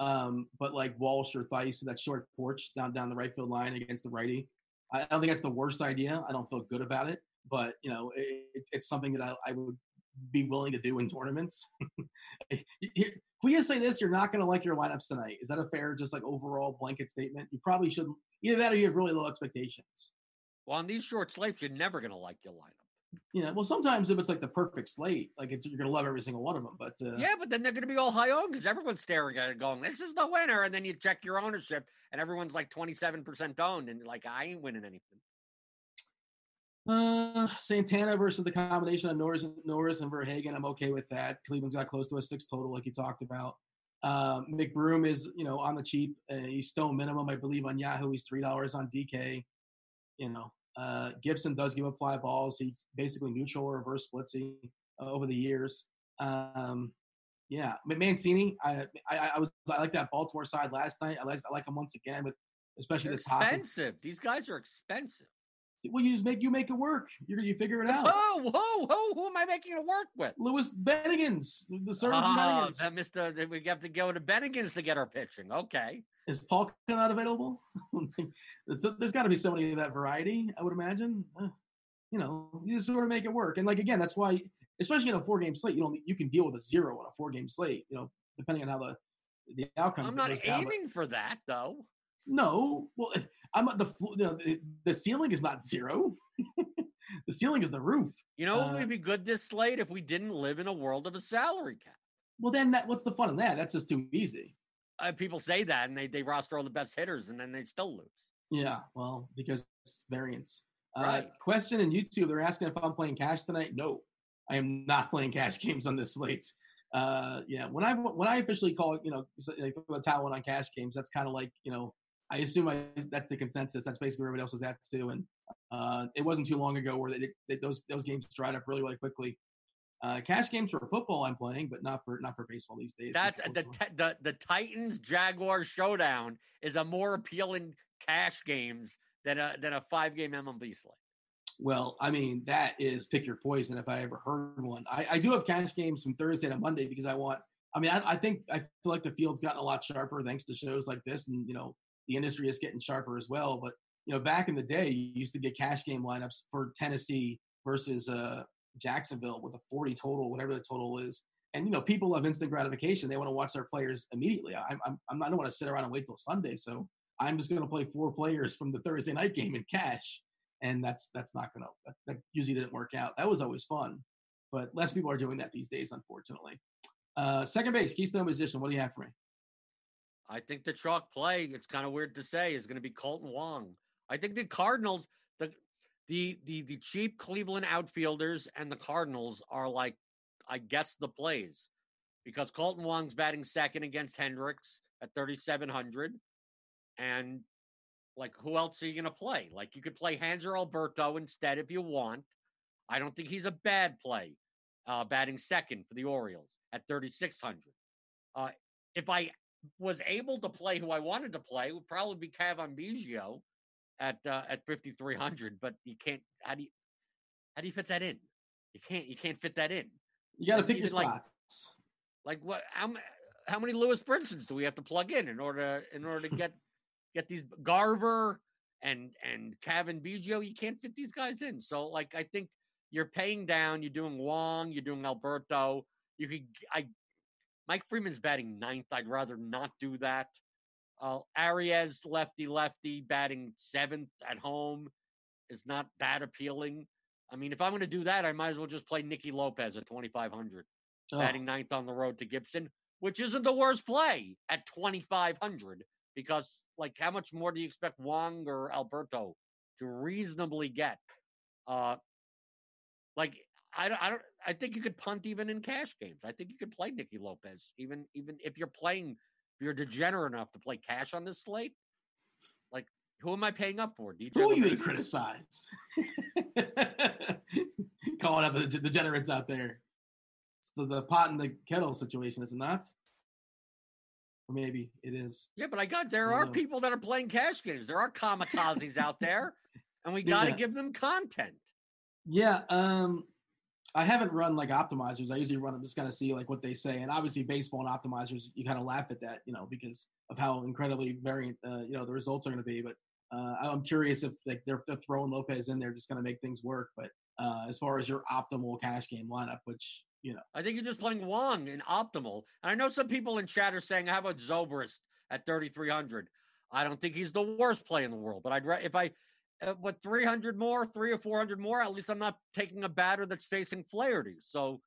Um, but like Walsh or Theis, that short porch down down the right field line against the righty. I don't think that's the worst idea. I don't feel good about it. But, you know, it, it's something that I, I would be willing to do in tournaments. If we just say this, you're not going to like your lineups tonight. Is that a fair, just like overall blanket statement? You probably shouldn't. Either that or you have really low expectations. Well, on these short slates, you're never going to like your lineup. Yeah, well, sometimes if it's like the perfect slate, like it's, you're going to love every single one of them. But uh, yeah, but then they're going to be all high owned because everyone's staring at it going, this is the winner. And then you check your ownership and everyone's like twenty-seven percent owned and you're like, I ain't winning anything. Uh, Santana versus the combination of Norris, Norris and Verhagen. I'm okay with that. Cleveland's got close to a six total, like you talked about. Um, McBroom is, you know, on the cheap. Uh, he's stone minimum, I believe, on Yahoo. He's three dollars on D K. You know, uh, Gibson does give up fly balls. He's basically neutral or reverse splitsy uh, over the years. Um, yeah, Mancini. I, I I was I like that Baltimore side last night. I like I like him once again, with especially They're the top. Expensive. These guys are expensive. Well, you just make you make it work. You you figure it out. Oh, whoa, whoa! Who am I making it work with? Lewis Bennigan's, the servant oh, Bennigan's. Mister We have to go to Bennigan's to get our pitching. Okay. Is Paul not available? There's got to be somebody of that variety, I would imagine. Uh, you know, you just sort of make it work. And like again, that's why, especially in a four game slate, you don't you can deal with a zero on a four game slate. You know, depending on how the the outcome. I'm not aiming down, for that though. No, well, I'm the you know, the ceiling is not zero. The ceiling is the roof. You know, it would uh, be good this slate if we didn't live in a world of a salary cap. Well, then that, what's the fun of that? That's just too easy. Uh, people say that, and they, they roster all the best hitters, and then they still lose. Yeah, well, because it's variance. Uh, right. Question in YouTube, they're asking if I'm playing cash tonight. No, I am not playing cash games on this slate. Uh, yeah, when I when I officially call, you know, the towel on cash games, that's kind of like, you know, I assume I, that's the consensus. That's basically where everybody else is at too. And uh, it wasn't too long ago where they, they, those those games dried up really, really quickly. Uh, cash games for football I'm playing, but not for not for baseball these days. That's the the, the Titans Jaguars showdown is a more appealing cash games than a than a five game M L B slate. Well, I mean, that is pick your poison if I ever heard one. I, I do have cash games from Thursday to Monday because I want – I mean, I, I think I feel like the field's gotten a lot sharper thanks to shows like this, and, you know, the industry is getting sharper as well. But, you know, back in the day, you used to get cash game lineups for Tennessee versus uh, Jacksonville with a forty total, whatever the total is. And, you know, people have instant gratification. They want to watch their players immediately. I, I'm, I'm, I don't want to sit around and wait till Sunday, so I'm just going to play four players from the Thursday night game in cash. And that's that's not going to – that, that usually didn't work out. That was always fun. But less people are doing that these days, unfortunately. Uh, second base, Keystone position, what do you have for me? I think the chalk play, it's kind of weird to say, is going to be Colton Wong. I think the Cardinals the, – the, the, the cheap Cleveland outfielders and the Cardinals are like, I guess, the plays. Because Colton Wong's batting second against Hendricks at thirty-seven hundred. And – like, who else are you going to play? Like, you could play Hanser Alberto instead if you want. I don't think he's a bad play, uh, batting second for the Orioles at thirty-six hundred. Uh, if I was able to play who I wanted to play, it would probably be Cavan Biggio at uh, at fifty-three hundred. But you can't. How do you how do you fit that in? You can't. You can't fit that in. You got to pick your spots. Like, like what? How how many Lewis Brinsons do we have to plug in in order in order to get? Get these Garver and and Cavan Biggio. You can't fit these guys in. So, like, I think you're paying down. You're doing Wong. You're doing Alberto. You could. I. Mike Freeman's batting ninth. I'd rather not do that. Uh, Arias, lefty, lefty, batting seventh at home is not that appealing. I mean, if I'm going to do that, I might as well just play Nicky Lopez at twenty-five hundred, oh. batting ninth on the road to Gibson, which isn't the worst play at twenty-five hundred. Because, like, how much more do you expect Wong or Alberto to reasonably get? Uh, like, I don't, I don't. I think you could punt even in cash games. I think you could play Nicky Lopez, even even if you're playing, if you're degenerate enough to play cash on this slate. Like, who am I paying up for? D J who are you to criticize? Calling out the degenerates out there. So the pot and the kettle situation, is it not? Maybe it is. Yeah, but I got there I are know. people that are playing cash games. There are kamikazes out there, and we got to yeah. give them content. Yeah, um, I haven't run like optimizers. I usually run them just kind of see like what they say, and obviously baseball and optimizers, you kind of laugh at that, you know, because of how incredibly variant, uh, you know, the results are going to be. But uh, I'm curious if like they're, they're throwing Lopez in there just going to make things work. But uh, as far as your optimal cash game lineup, which you know. I think you're just playing Wong in optimal. And I know some people in chat are saying, how about Zobrist at thirty-three hundred? I don't think he's the worst play in the world, but I'd re- if I, uh, what, three hundred more, three or four hundred more, at least I'm not taking a batter that's facing Flaherty. So,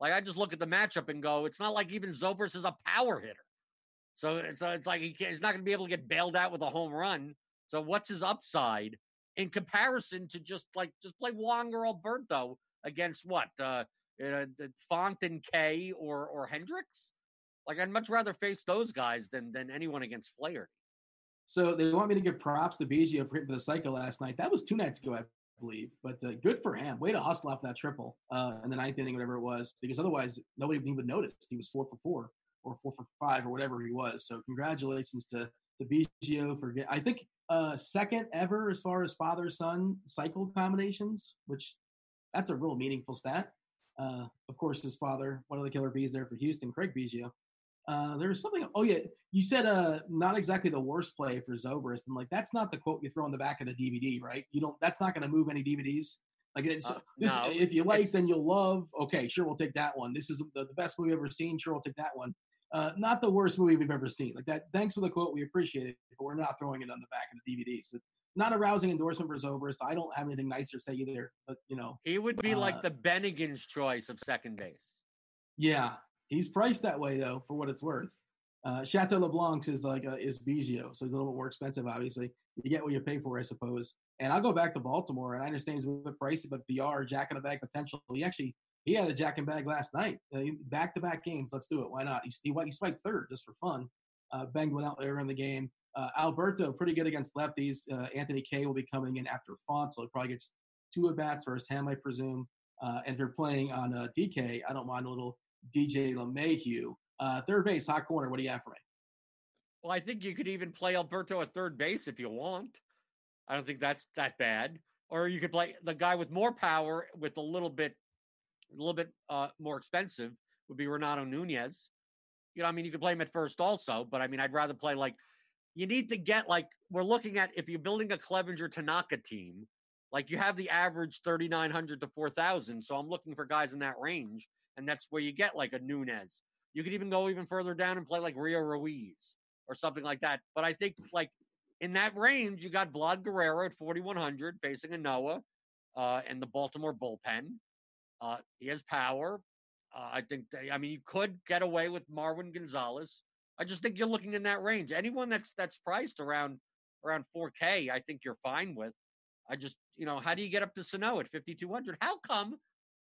like, I just look at the matchup and go, it's not like even Zobrist is a power hitter. So it's, uh, it's like he can't, he's not going to be able to get bailed out with a home run. So what's his upside in comparison to just, like, just play Wong or Alberto against what, uh, you know, Font and Kay or or Hendricks? Like, I'd much rather face those guys than than anyone against Flaherty. So they want me to give props to Biggio for hitting the cycle last night. That was two nights ago, I believe. But uh, good for him. Way to hustle off that triple uh, in the ninth inning, whatever it was, because otherwise nobody would notice. He was four for four or four for five or whatever he was. So congratulations to to Biggio for – I think uh, second ever as far as father-son cycle combinations, which that's a real meaningful stat. Uh, of course, his father, one of the killer bees there for Houston, Craig Biggio. Uh, there was something. Oh yeah, you said uh, not exactly the worst play for Zobrist, and like that's not the quote you throw in the back of the D V D, right? You don't. That's not going to move any D V Ds. Like it's, uh, this, no, if you like, then you'll love. Okay, sure, we'll take that one. This is the, the best movie I've ever seen. Sure, we'll take that one. Uh, not the worst movie we've ever seen. Like that. Thanks for the quote. We appreciate it, but we're not throwing it on the back of the D V D. So, not a rousing endorsement for Zobrist. I don't have anything nicer to say either, but, you know. He would be uh, like the Bennigan's choice of second base. Yeah. He's priced that way, though, for what it's worth. Uh, Chateau LeBlanc's is like a, is Biggio, so he's a little bit more expensive, obviously. You get what you pay for, I suppose. And I'll go back to Baltimore, and I understand he's a little bit pricey, but B R, jack-in-the-bag potential. He actually – he had a jack-in-bag last night. Uh, back-to-back games, let's do it. Why not? He, he, he spiked third just for fun. Uh, Beng went out there in the game. Uh, Alberto, pretty good against lefties. Uh, Anthony Kay will be coming in after Font, so he probably gets two at-bats versus him, I presume. Uh, and if you're playing on uh, D K, I don't mind a little D J LeMahieu. Uh, third base, hot corner, what do you have for me? Well, I think you could even play Alberto at third base if you want. I don't think that's that bad. or you could play the guy with more power with a little bit, a little bit uh, more expensive would be Renato Nunez. You know, I mean, you could play him at first also, but I mean, I'd rather play like you need to get like we're looking at if you're building a Clevinger Tanaka team, like you have the average thirty-nine hundred to four thousand. So I'm looking for guys in that range. And that's where you get like a Nunez. You could even go even further down and play like Rio Ruiz or something like that. But I think like in that range, you got Vlad Guerrero at forty-one hundred facing a Noah uh, and the Baltimore bullpen. Uh, he has power. Uh, I think, they, I mean, you could get away with Marwin Gonzalez. I just think you're looking in that range. Anyone that's that's priced around around four K, I think you're fine with. I just, you know, how do you get up to Sano at fifty-two hundred? How come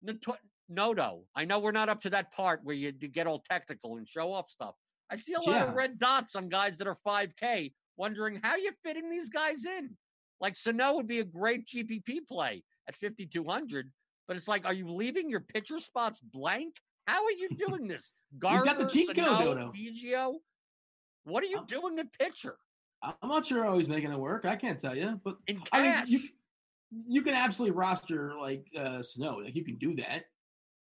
Nato- Noto? I know we're not up to that part where you, you get all technical and show off stuff. I see a lot yeah. of red dots on guys that are five K, wondering how you're fitting these guys in. Like Sano would be a great G P P play at fifty-two hundred. But it's like, are you leaving your pitcher spots blank? How are you doing this? Gardner, he's got the cheat code, Biggio. What are you I'm, doing at pitcher? I'm not sure how he's making it work. I can't tell you. But in cash. I mean, you, you can absolutely roster like uh, Snow. Like you can do that.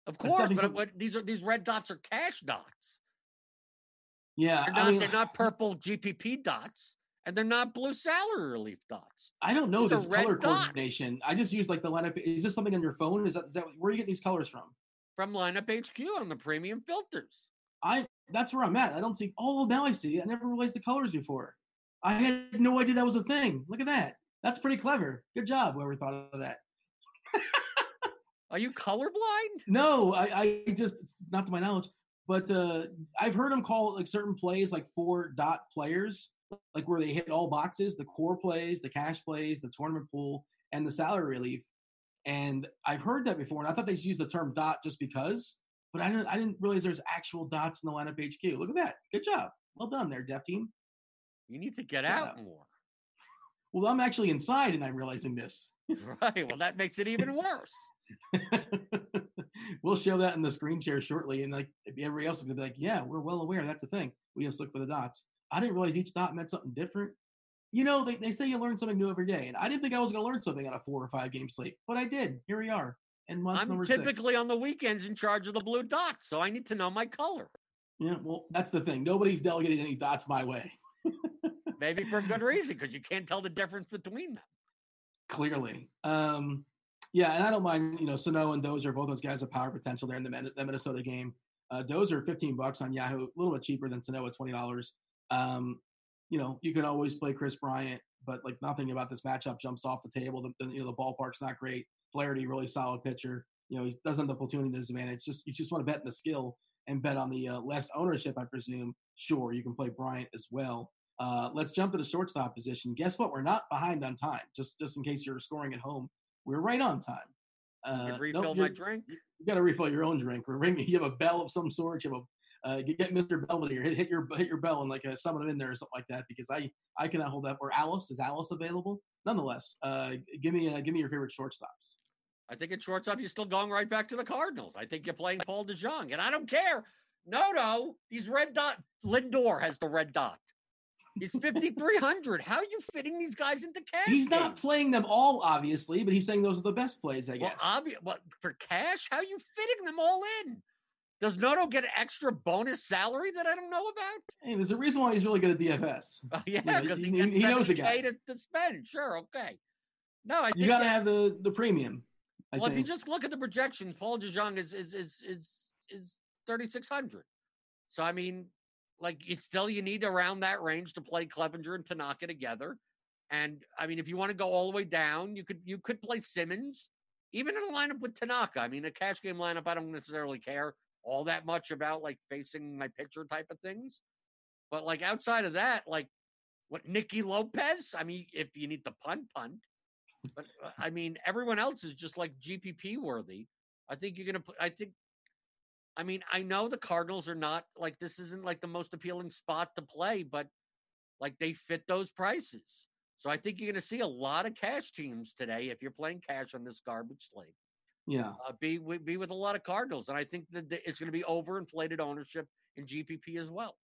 Of course, but what, these are these red dots are cash dots. Yeah, they're not, I mean, they're not purple G P P dots. And they're not blue salary relief dots. I don't know these this color coordination. I just use like the lineup. Is this something on your phone? Is that, is that where you get these colors from? From LineupHQ on the premium filters. I that's where I'm at. I don't see. Oh, now I see. I never realized the colors before. I had no idea that was a thing. Look at that. That's pretty clever. Good job. Whoever thought of that. Are you colorblind? No, I, I just not to my knowledge. But uh, I've heard them call like certain plays like four dot players. Like where they hit all boxes, the core plays, the cash plays, the tournament pool, and the salary relief. And I've heard that before, and I thought they used the term dot just because, but I didn't, I didn't realize there's actual dots in the lineup H Q. Look at that. Good job. Well done there, dev team. You need to get yeah. out more. Well, I'm actually inside, and I'm realizing this. Right. Well, that makes it even worse. We'll show that in the screen share shortly, and like everybody else is going to be like, yeah, we're well aware. That's the thing. We just look for the dots. I didn't realize each dot meant something different. You know, they, they say you learn something new every day, and I didn't think I was going to learn something on a four or five game slate, but I did. Here we are. And month I'm number typically six. On the weekends in charge of the blue dots, so I need to know my color. Yeah, well, that's the thing. Nobody's delegating any dots my way. Maybe for a good reason, because you can't tell the difference between them. Clearly. Um, yeah, and I don't mind, you know, Sano and Dozier, both those guys have power potential there in the, the Minnesota game. Uh, Dozier, fifteen bucks on Yahoo, a little bit cheaper than Sano at twenty dollars. Um, you know, you can always play Chris Bryant, but like nothing about this matchup jumps off the table. The, the you know, the ballpark's not great. Flaherty, really solid pitcher. You know, he doesn't have the platooning disadvantage. Just you just want to bet in the skill and bet on the uh, less ownership, I presume. Sure, you can play Bryant as well. Uh, let's jump to the shortstop position. Guess what? We're not behind on time. Just just in case you're scoring at home, we're right on time. Uh, you refill nope, my drink. You got to refill your own drink. You have a bell of some sort. You have a Uh, get Mister Belvedere, hit, hit your hit your bell and like uh, summon him in there or something like that because I, I cannot hold that. Or Alice is Alice available? Nonetheless, uh, give me uh, give me your favorite shortstops. I think at shortstop you're still going right back to the Cardinals. I think you're playing Paul DeJong, and I don't care. No, no, these red dot. Lindor has the red dot. He's fifty-three hundred. How are you fitting these guys into cash? He's not playing them all, obviously, but he's saying those are the best plays. I guess. Well, obvi- well for cash, how are you fitting them all in? Does Noto get an extra bonus salary that I don't know about? Hey, there's a reason why he's really good at D F S. Uh, yeah, because you know, he, he, he knows the guy. To, to spend, sure, okay. No, I think you got to have the, the premium. I well, think. If you just look at the projections, Paul DeJong is is is is is thirty-six hundred. So I mean, like it's still you need around that range to play Clevinger and Tanaka together. And I mean, if you want to go all the way down, you could you could play Simmons, even in a lineup with Tanaka. I mean, a cash game lineup, I don't necessarily care all that much about like facing my pitcher type of things. But like outside of that, like what Nicky Lopez, I mean, if you need to punt, punt, but I mean, everyone else is just like G P P worthy. I think you're going to, I think, I mean, I know the Cardinals are not like, this isn't like the most appealing spot to play, but like they fit those prices. So I think you're going to see a lot of cash teams today. If you're playing cash on this garbage slate. Yeah, uh, be be with a lot of Cardinals, and I think that it's going to be overinflated ownership in G P P as well.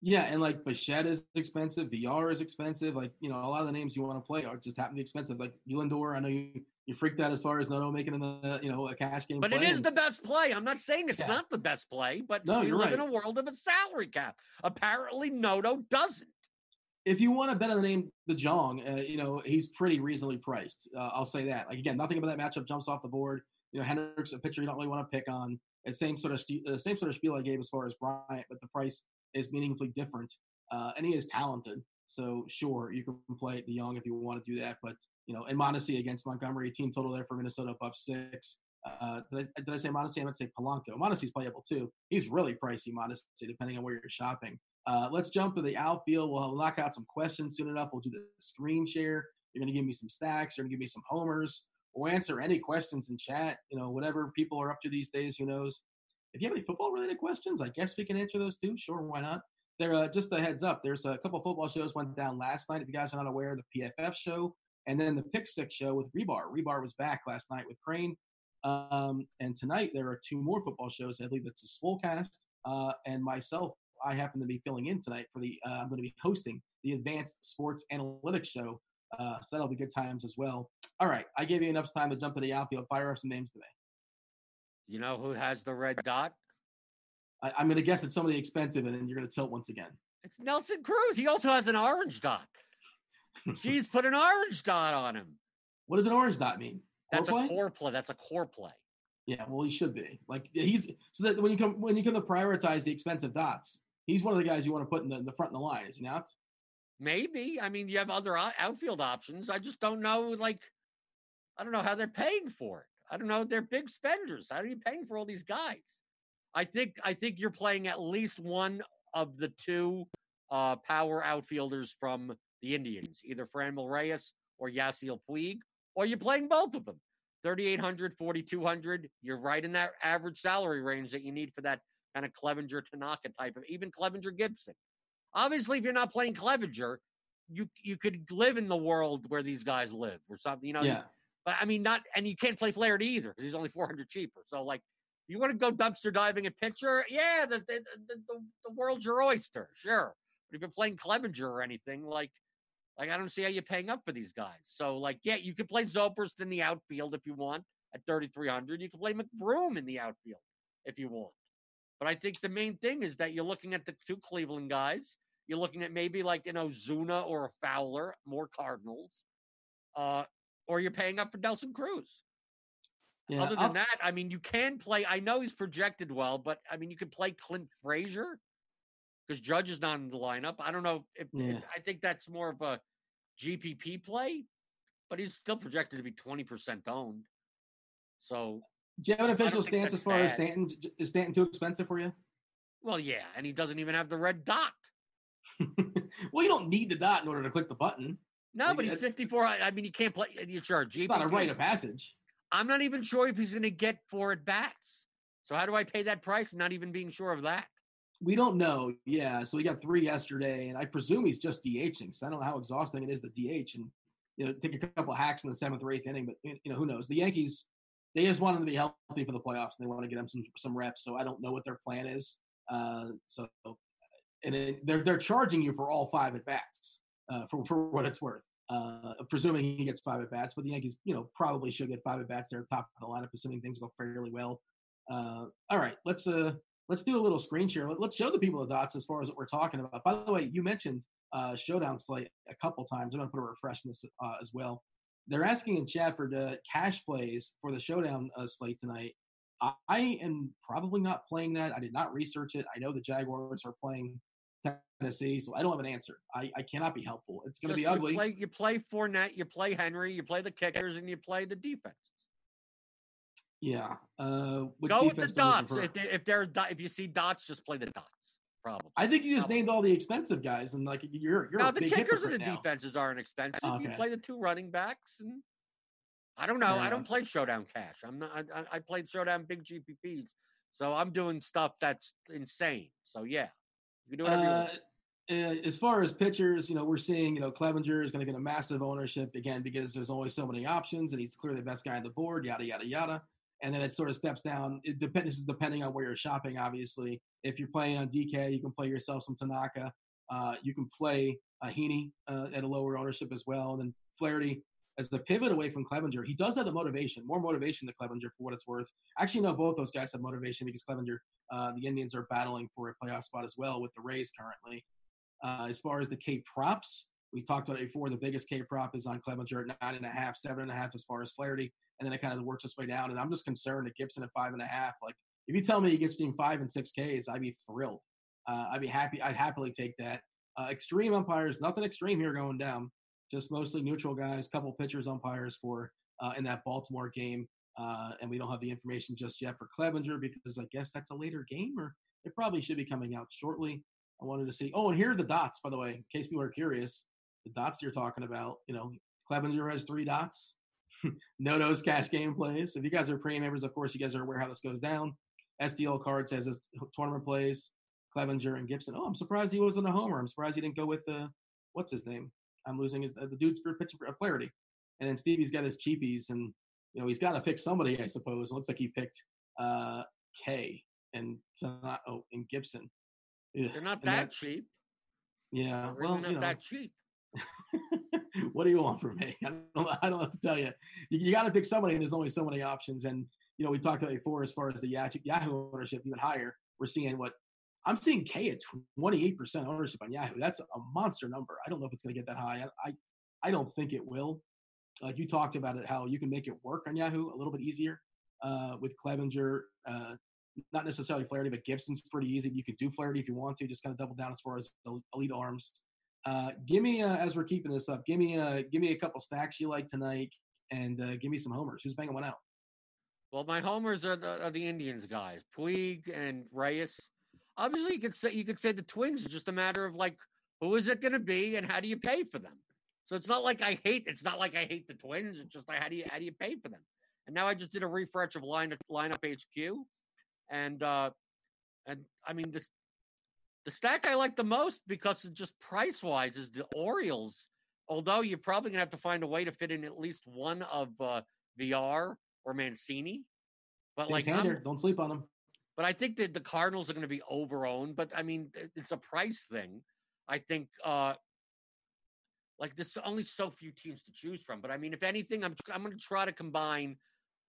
Yeah, and like Bichette is expensive. V R is expensive. Like, you know, a lot of the names you want to play are just happen to be expensive. Like Lindor, I know you, you freaked out as far as Noto making a, you know, a cash game. But play. It is the best play. I'm not saying it's yeah. not the best play, but no, we live right. in a world of a salary cap. Apparently, Noto doesn't. If you want to bet on the name DeJong, uh, you know, he's pretty reasonably priced. Uh, I'll say that. Like, again, nothing about that matchup jumps off the board. You know, Hendrick's a pitcher you don't really want to pick on. It's same sort of uh, same sort of spiel I gave as far as Bryant, but the price is meaningfully different, uh, and he is talented. So sure, you can play DeJong if you want to do that, but you know, in Mondesi against Montgomery, team total there for Minnesota up six. Uh, did I, did I say Mondesi? I meant to say Polanco. Mondesi's playable too. He's really pricey, Mondesi, depending on where you're shopping. Uh, let's jump to the outfield. We'll knock out some questions soon enough. We'll do the screen share. You're going to give me some stacks. You're going to give me some homers. We'll answer any questions in chat. You know, whatever people are up to these days, who knows? If you have any football-related questions, I guess we can answer those too. Sure, why not? There, uh, just a heads up, there's a couple football shows went down last night. If you guys are not aware, the P F F show and then the Pick Six show with Rebar. Rebar was back last night with Crane. Um, and tonight there are two more football shows. I believe it's a Swolecast. Uh, and myself, I happen to be filling in tonight for the uh, – I'm going to be hosting the Advanced Sports Analytics show. Uh, so that'll be good times as well. All right, I gave you enough time to jump to the outfield. Fire up some names today. You know who has the red dot? I, I'm going to guess it's somebody expensive, and then you're going to tilt once again. It's Nelson Cruz. He also has an orange dot. She's put an orange dot on him. What does an orange dot mean? Core That's play? a core play. That's a core play. Yeah, well, he should be. Like he's so that when you come when you come to prioritize the expensive dots, he's one of the guys you want to put in the, in the front of the line, is he not? Maybe. I mean, you have other outfield options. I just don't know. Like, I don't know how they're paying for it. I don't know. They're big spenders. How are you paying for all these guys? I think I think you're playing at least one of the two uh, power outfielders from the Indians, either Franmil Reyes or Yasiel Puig, or you're playing both of them. thirty-eight hundred, forty-two hundred. You're right in that average salary range that you need for that kind of Clevinger Tanaka type of, even Clevinger Gibson. Obviously, if you're not playing Clevinger, you you could live in the world where these guys live or something, you know. Yeah. I mean, not, and you can't play Flaherty either because he's only four hundred cheaper. So, like, you want to go dumpster diving at pitcher? Yeah, the the, the the the world's your oyster, sure. But if you're playing Clevinger or anything, like, like I don't see how you're paying up for these guys. So, like, yeah, you could play Zobrist in the outfield if you want at thirty-three hundred. You could play McBroom in the outfield if you want. But I think the main thing is that you're looking at the two Cleveland guys. You're looking at maybe like an Ozuna or a Fowler, more Cardinals. Uh, Or you're paying up for Nelson Cruz. Yeah, Other than I'll, that, I mean, you can play. I know he's projected well, but, I mean, you could play Clint Frazier because Judge is not in the lineup. I don't know. if, yeah. if I think that's more of a G P P play, but he's still projected to be twenty percent owned. So, do you have an official stance as far as Stanton? Is Stanton too expensive for you? Well, yeah, and he doesn't even have the red dot. Well, you don't need the dot in order to click the button. No, but he's fifty-four. I mean, you can't play. It's your G P P. It's not a rite of passage. I'm not even sure if he's going to get four at bats. So how do I pay that price? Not even being sure of that. We don't know. Yeah. So he got three yesterday, and I presume he's just DHing. So I don't know how exhausting it is to D H and, you know, take a couple of hacks in the seventh or eighth inning. But, you know, who knows? The Yankees, they just want him to be healthy for the playoffs, and they want to get him some some reps. So I don't know what their plan is. Uh, so and it, they're they're charging you for all five at bats. Uh, for, for what it's worth, uh, presuming he gets five at bats, but the Yankees, you know, probably should get five at bats. They're top of the lineup, assuming things go fairly well. Uh, all right, let's uh, let's do a little screen share. Let's show the people the dots as far as what we're talking about. By the way, you mentioned uh, Showdown Slate a couple times. I'm going to put a refresh in this uh, as well. They're asking in chat for the cash plays for the Showdown uh, Slate tonight. I, I am probably not playing that. I did not research it. I know the Jaguars are playing Tennessee, so I don't have an answer. I, I cannot be helpful. It's going to be you ugly. Play, you play Fournette, you play Henry, you play the kickers, and you play the defenses. Yeah. Uh, which Go with the dots. If, they, if, there's, if you see dots, just play the dots. Probably. I think you just probably. named all the expensive guys, and like you're you're. No, the kickers and the now. defenses aren't expensive. Okay. You play the two running backs, and I don't know. Yeah. I don't play Showdown Cash. I'm not. I, I played Showdown Big G P Ps, so I'm doing stuff that's insane. So yeah. You uh, as far as pitchers, you know, we're seeing, you know, Clevinger is going to get a massive ownership again because there's only so many options and he's clearly the best guy on the board, yada, yada, yada. and then it sort of steps down. It depend, this is depending on where you're shopping, obviously. If you're playing on D K, you can play yourself some Tanaka. Uh, you can play a Heaney uh, at a lower ownership as well. And then Flaherty, as the pivot away from Clevinger, he does have the motivation, more motivation than Clevinger for what it's worth. Actually, no, both those guys have motivation because Clevinger, uh, the Indians are battling for a playoff spot as well with the Rays currently. Uh, as far as the K props, we talked about it before. The biggest K prop is on Clevinger at nine and a half, seven and a half as far as Flaherty, and then it kind of works its way down. And I'm just concerned at Gibson at five and a half. Like, if you tell me he gets between five and six Ks, I'd be thrilled. Uh, I'd be happy. I'd happily take that. Uh, extreme umpires, nothing extreme here going down. Just mostly neutral guys, couple pitchers umpires for uh, in that Baltimore game. Uh, and we don't have the information just yet for Clevinger because I guess that's a later game, or it probably should be coming out shortly. I wanted to see. Oh, and here are the dots, by the way, in case people are curious. The dots you're talking about, you know, Clevinger has three dots. Noto's cash game plays. If you guys are premium members, of course, you guys are aware how this goes down. S D L Cards has his tournament plays. Clevinger and Gibson. Oh, I'm surprised he wasn't a homer. I'm surprised he didn't go with uh, what's his name? I'm losing his, the dude's for pitch uh, Flaherty. And then Stevie's got his cheapies, and you know he's got to pick somebody, I suppose. It looks like he picked uh, Kay and Tanato oh, and Gibson. Yeah. They're not that, that cheap. Yeah, well, they're not you know. that cheap. What do you want from me? I don't, I don't have to tell you. You, you got to pick somebody, and there's only so many options. And you know we talked about it before as far as the Yahoo ownership, even higher. We're seeing what. I'm seeing K at twenty-eight percent ownership on Yahoo. That's a monster number. I don't know if it's going to get that high. I, I I don't think it will. Like you talked about it, how you can make it work on Yahoo a little bit easier uh, with Clevinger. Uh, not necessarily Flaherty, but Gibson's pretty easy. You could do Flaherty if you want to. Just kind of double down as far as elite arms. Uh, give me, uh, as we're keeping this up, give me, uh, give me a couple stacks you like tonight and uh, give me some homers. Who's banging one out? Well, my homers are the, are the Indians guys, Puig and Reyes. Obviously, you could say you could say the Twins are just a matter of like, who is it going to be, and how do you pay for them? So it's not like I hate. It's not like I hate the Twins. It's just like how do you how do you pay for them? And now I just did a refresh of line LineupHQ, and uh, and I mean the the stack I like the most because it just price wise is the Orioles. Although you're probably going to have to find a way to fit in at least one of uh, V R or Mancini. But Santander, like, don't sleep on them. But I think that the Cardinals are going to be overowned. But, I mean, it's a price thing. I think, uh, like, there's only so few teams to choose from. But, I mean, if anything, I'm I'm going to try to combine,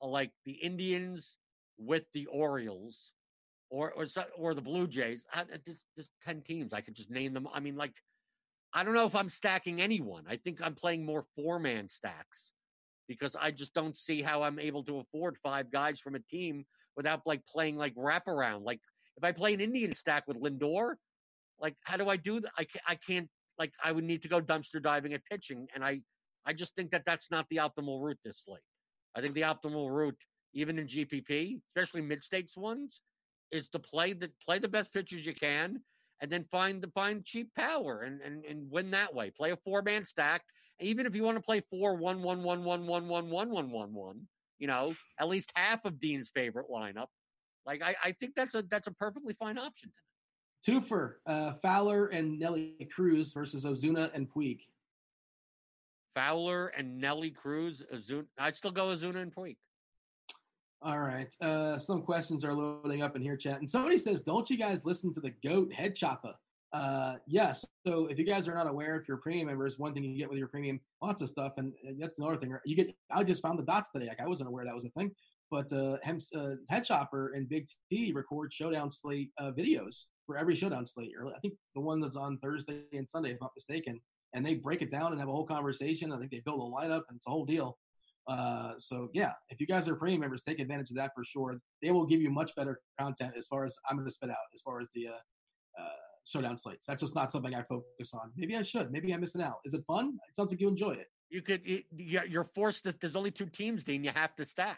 uh, like, the Indians with the Orioles or or, or the Blue Jays. I, there's, there's ten teams. I could just name them. I mean, like, I don't know if I'm stacking anyone. I think I'm playing more four-man stacks. Because I just don't see how I'm able to afford five guys from a team without like playing like wraparound. Like if I play an Indian stack with Lindor, like how do I do that? I can't, I can't like I would need to go dumpster diving at pitching, and I I just think that that's not the optimal route this slate. I think the optimal route, even in G P P, especially mid stakes ones, is to play the play the best pitchers you can, and then find the find cheap power and and and win that way. Play a four man stack. Even if you want to play four, one, one, one, one, one, one, one, one, one, one, you know, at least half of Dean's favorite lineup. Like, I, I think that's a that's a perfectly fine option. Twofer, uh, Fowler and Nelly Cruz versus Ozuna and Puig. Fowler and Nelly Cruz, Ozuna. I'd still go Ozuna and Puig. All right. Uh, some questions are loading up in here, chat. And somebody says, don't you guys listen to the GOAT Head Choppa? Uh, yes. So if you guys are not aware, if you're premium members, one thing you get with your premium, lots of stuff. And, and that's another thing you get. I just found the dots today. Like I wasn't aware that was a thing, but, uh, Hem, uh Head Chopper and Big T record showdown slate, uh, videos for every showdown slate. Or I think the one that's on Thursday and Sunday, if I'm not mistaken, and they break it down and have a whole conversation. I think they build a lineup and it's a whole deal. Uh, so yeah, if you guys are premium members, take advantage of that for sure. They will give you much better content as far as I'm going to spit out, as far as the, uh, uh, showdown slates. That's just not something I focus on. Maybe I should. Maybe I'm missing out. Is it fun? It sounds like you enjoy it. You could. You, you're forced to. There's only two teams, Dean. You have to stack.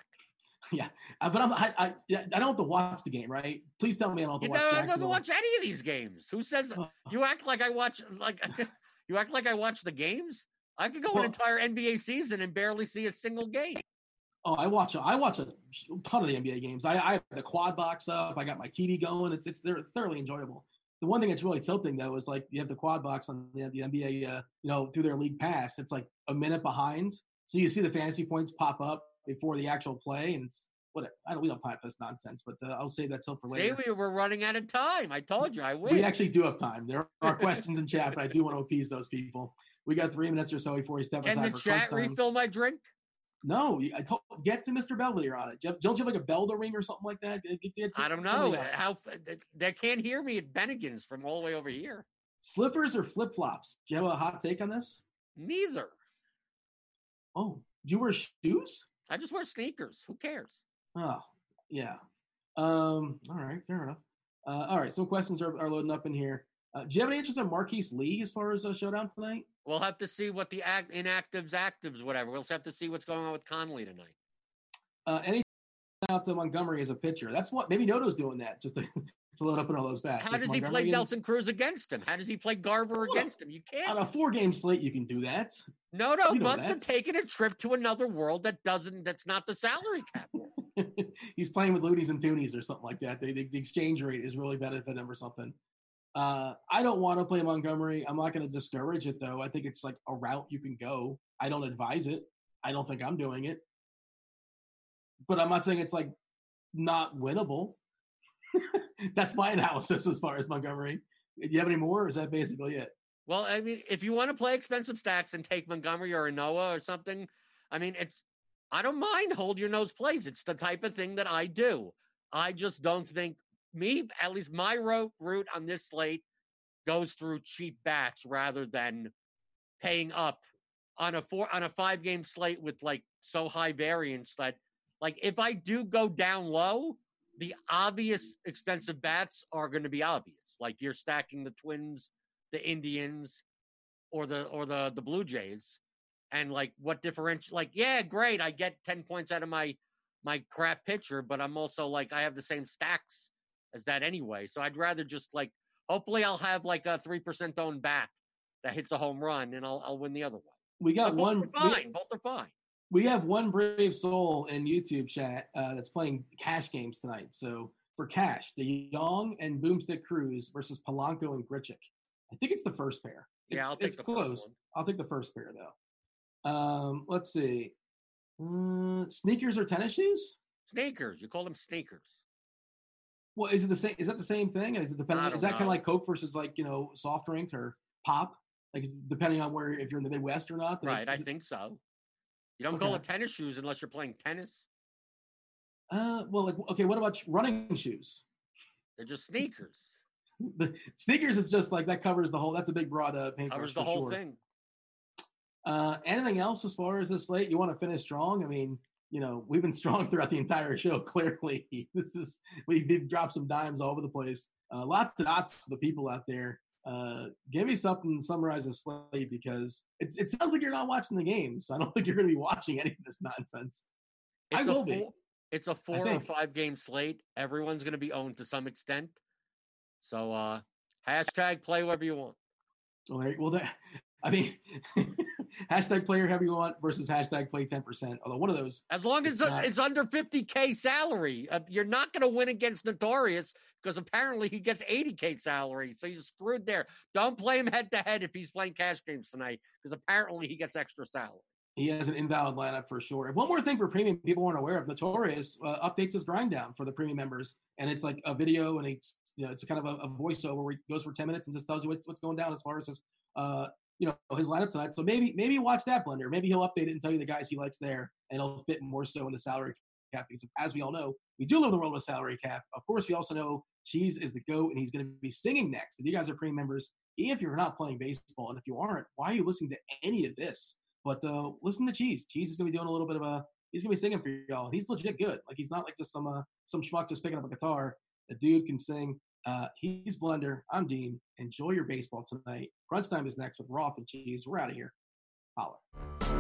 Yeah, uh, but I'm. I, I. I don't have to watch the game, right? Please tell me I don't have to you watch. Know, I don't have to watch any of these games. Who says you act like I watch? Like you act like I watch the games. I could go well, an entire N B A season and barely see a single game. Oh, I watch. I watch a ton of the N B A games. I, I have the quad box up. I got my T V going. It's. It's. They're thoroughly enjoyable. The one thing that's really tilting, though, is like you have the quad box on the, the N B A, uh, you know, through their league pass. It's like a minute behind. So you see the fantasy points pop up before the actual play, and it's whatever. I don't, we don't have time for this nonsense, but uh, I'll save that till for later. See, we were running out of time. I told you, I win. We actually do have time. There are questions in chat, but I do want to appease those people. We got three minutes or so before we step aside. Can the chat refill my drink? No, I told, get to Mister Belvedere on it. Don't you have like a bell to ring or something like that? Get, get, get, I don't know. How they can't hear me at Bennigan's from all the way over here. Slippers or flip-flops? Do you have a hot take on this? Neither. Oh, do you wear shoes? I just wear sneakers. Who cares? Oh, yeah. Um, all right, fair enough. Uh, all right, some questions are, are loading up in here. Uh, do you have any interest in Marquise Lee as far as a showdown tonight? We'll have to see what the act, inactives, actives, whatever. We'll have to see what's going on with Conley tonight. Uh, any out to Montgomery as a pitcher? That's what maybe Noto's doing that just to, to load up in all those bats. How does Montgomery he play in? Nelson Cruz against him? How does he play Garver oh, against him? You can't. On a four-game slate, you can do that. Noto must that. have taken a trip to another world that doesn't. That's not the salary cap. He's playing with loonies and toonies or something like that. They, they, the exchange rate is really benefiting him or something. Uh, I don't want to play Montgomery. I'm not going to discourage it, though. I think it's like a route you can go. I don't advise it. I don't think I'm doing it. But I'm not saying it's like not winnable. That's my analysis as far as Montgomery. Do you have any more, or is that basically it? Well, I mean, if you want to play expensive stacks and take Montgomery or Anoa or something, I mean, it's I don't mind hold your nose plays. It's the type of thing that I do. I just don't think me, at least my route on this slate goes through cheap bats rather than paying up on a four on a five game slate with like so high variance that like if I do go down low, the obvious expensive bats are going to be obvious. Like you're stacking the Twins, the Indians, or the or the the Blue Jays, and like what differential? Like yeah, great, I get ten points out of my my crap pitcher, but I'm also like I have the same stacks as that anyway. So I'd rather just like, hopefully I'll have like a three percent owned bat that hits a home run and I'll I'll win the other one. We got both one. Are fine. We, both are fine. We have one brave soul in YouTube chat uh, that's playing cash games tonight. So for cash, DeYoung and Boomstick Cruz versus Polanco and Grichuk. I think it's the first pair. It's, yeah, I'll take it's the close. First one. I'll take the first pair though. Um, let's see. Uh, sneakers or tennis shoes? Sneakers. You call them sneakers. Well, is it the same? Is that the same thing? Is it depending? Is that kind of like Coke versus like you know soft drink or pop? Like depending on where if you're in the Midwest or not. Right, I it, think so. You don't okay. call it tennis shoes unless you're playing tennis. Uh, well, like okay, what about running shoes? They're just sneakers. The sneakers is just like that covers the whole. That's a big broad uh, paintbrush. Covers the whole sure. thing. Uh, anything else as far as this slate? You want to finish strong? I mean. You know, we've been strong throughout the entire show, clearly. This is we've, we've dropped some dimes all over the place. Uh, lots of dots for the people out there. Uh, give me something to summarize this slate because it's, it sounds like you're not watching the games. I don't think you're going to be watching any of this nonsense. It's I will be. Four, it's a four or five-game slate. Everyone's going to be owned to some extent. So uh, hashtag play whatever you want. All right. Well, there, I mean – hashtag player however you want versus hashtag play ten percent. Although one of those. As long as not, it's under fifty K salary, uh, you're not going to win against Notorious because apparently he gets eighty K salary. So you're screwed there. Don't play him head to head if he's playing cash games tonight because apparently he gets extra salary. He has an invalid lineup for sure. One more thing for premium people aren't aware of. Notorious uh, updates his grind down for the premium members. And it's like a video and it's, you know, it's kind of a, a voiceover where he goes for ten minutes and just tells you what's, what's going down as far as his, uh, you know, his lineup tonight. So maybe maybe watch that blender. Maybe he'll update it and tell you the guys he likes there, and it'll fit more so in the salary cap. Because as we all know, we do live in the world with salary cap. Of course, we also know Cheese is the GOAT, and he's going to be singing next. If you guys are premium members, if you're not playing baseball, and if you aren't, why are you listening to any of this? But uh, listen to Cheese. Cheese is going to be doing a little bit of a – he's going to be singing for y'all. And he's legit good. Like, he's not like just some uh, some schmuck just picking up a guitar. The dude can sing. Uh, he's Blender. I'm Dean. Enjoy your baseball tonight. Crunch Time is next with Rolf and Cheese. We're out of here. Holler.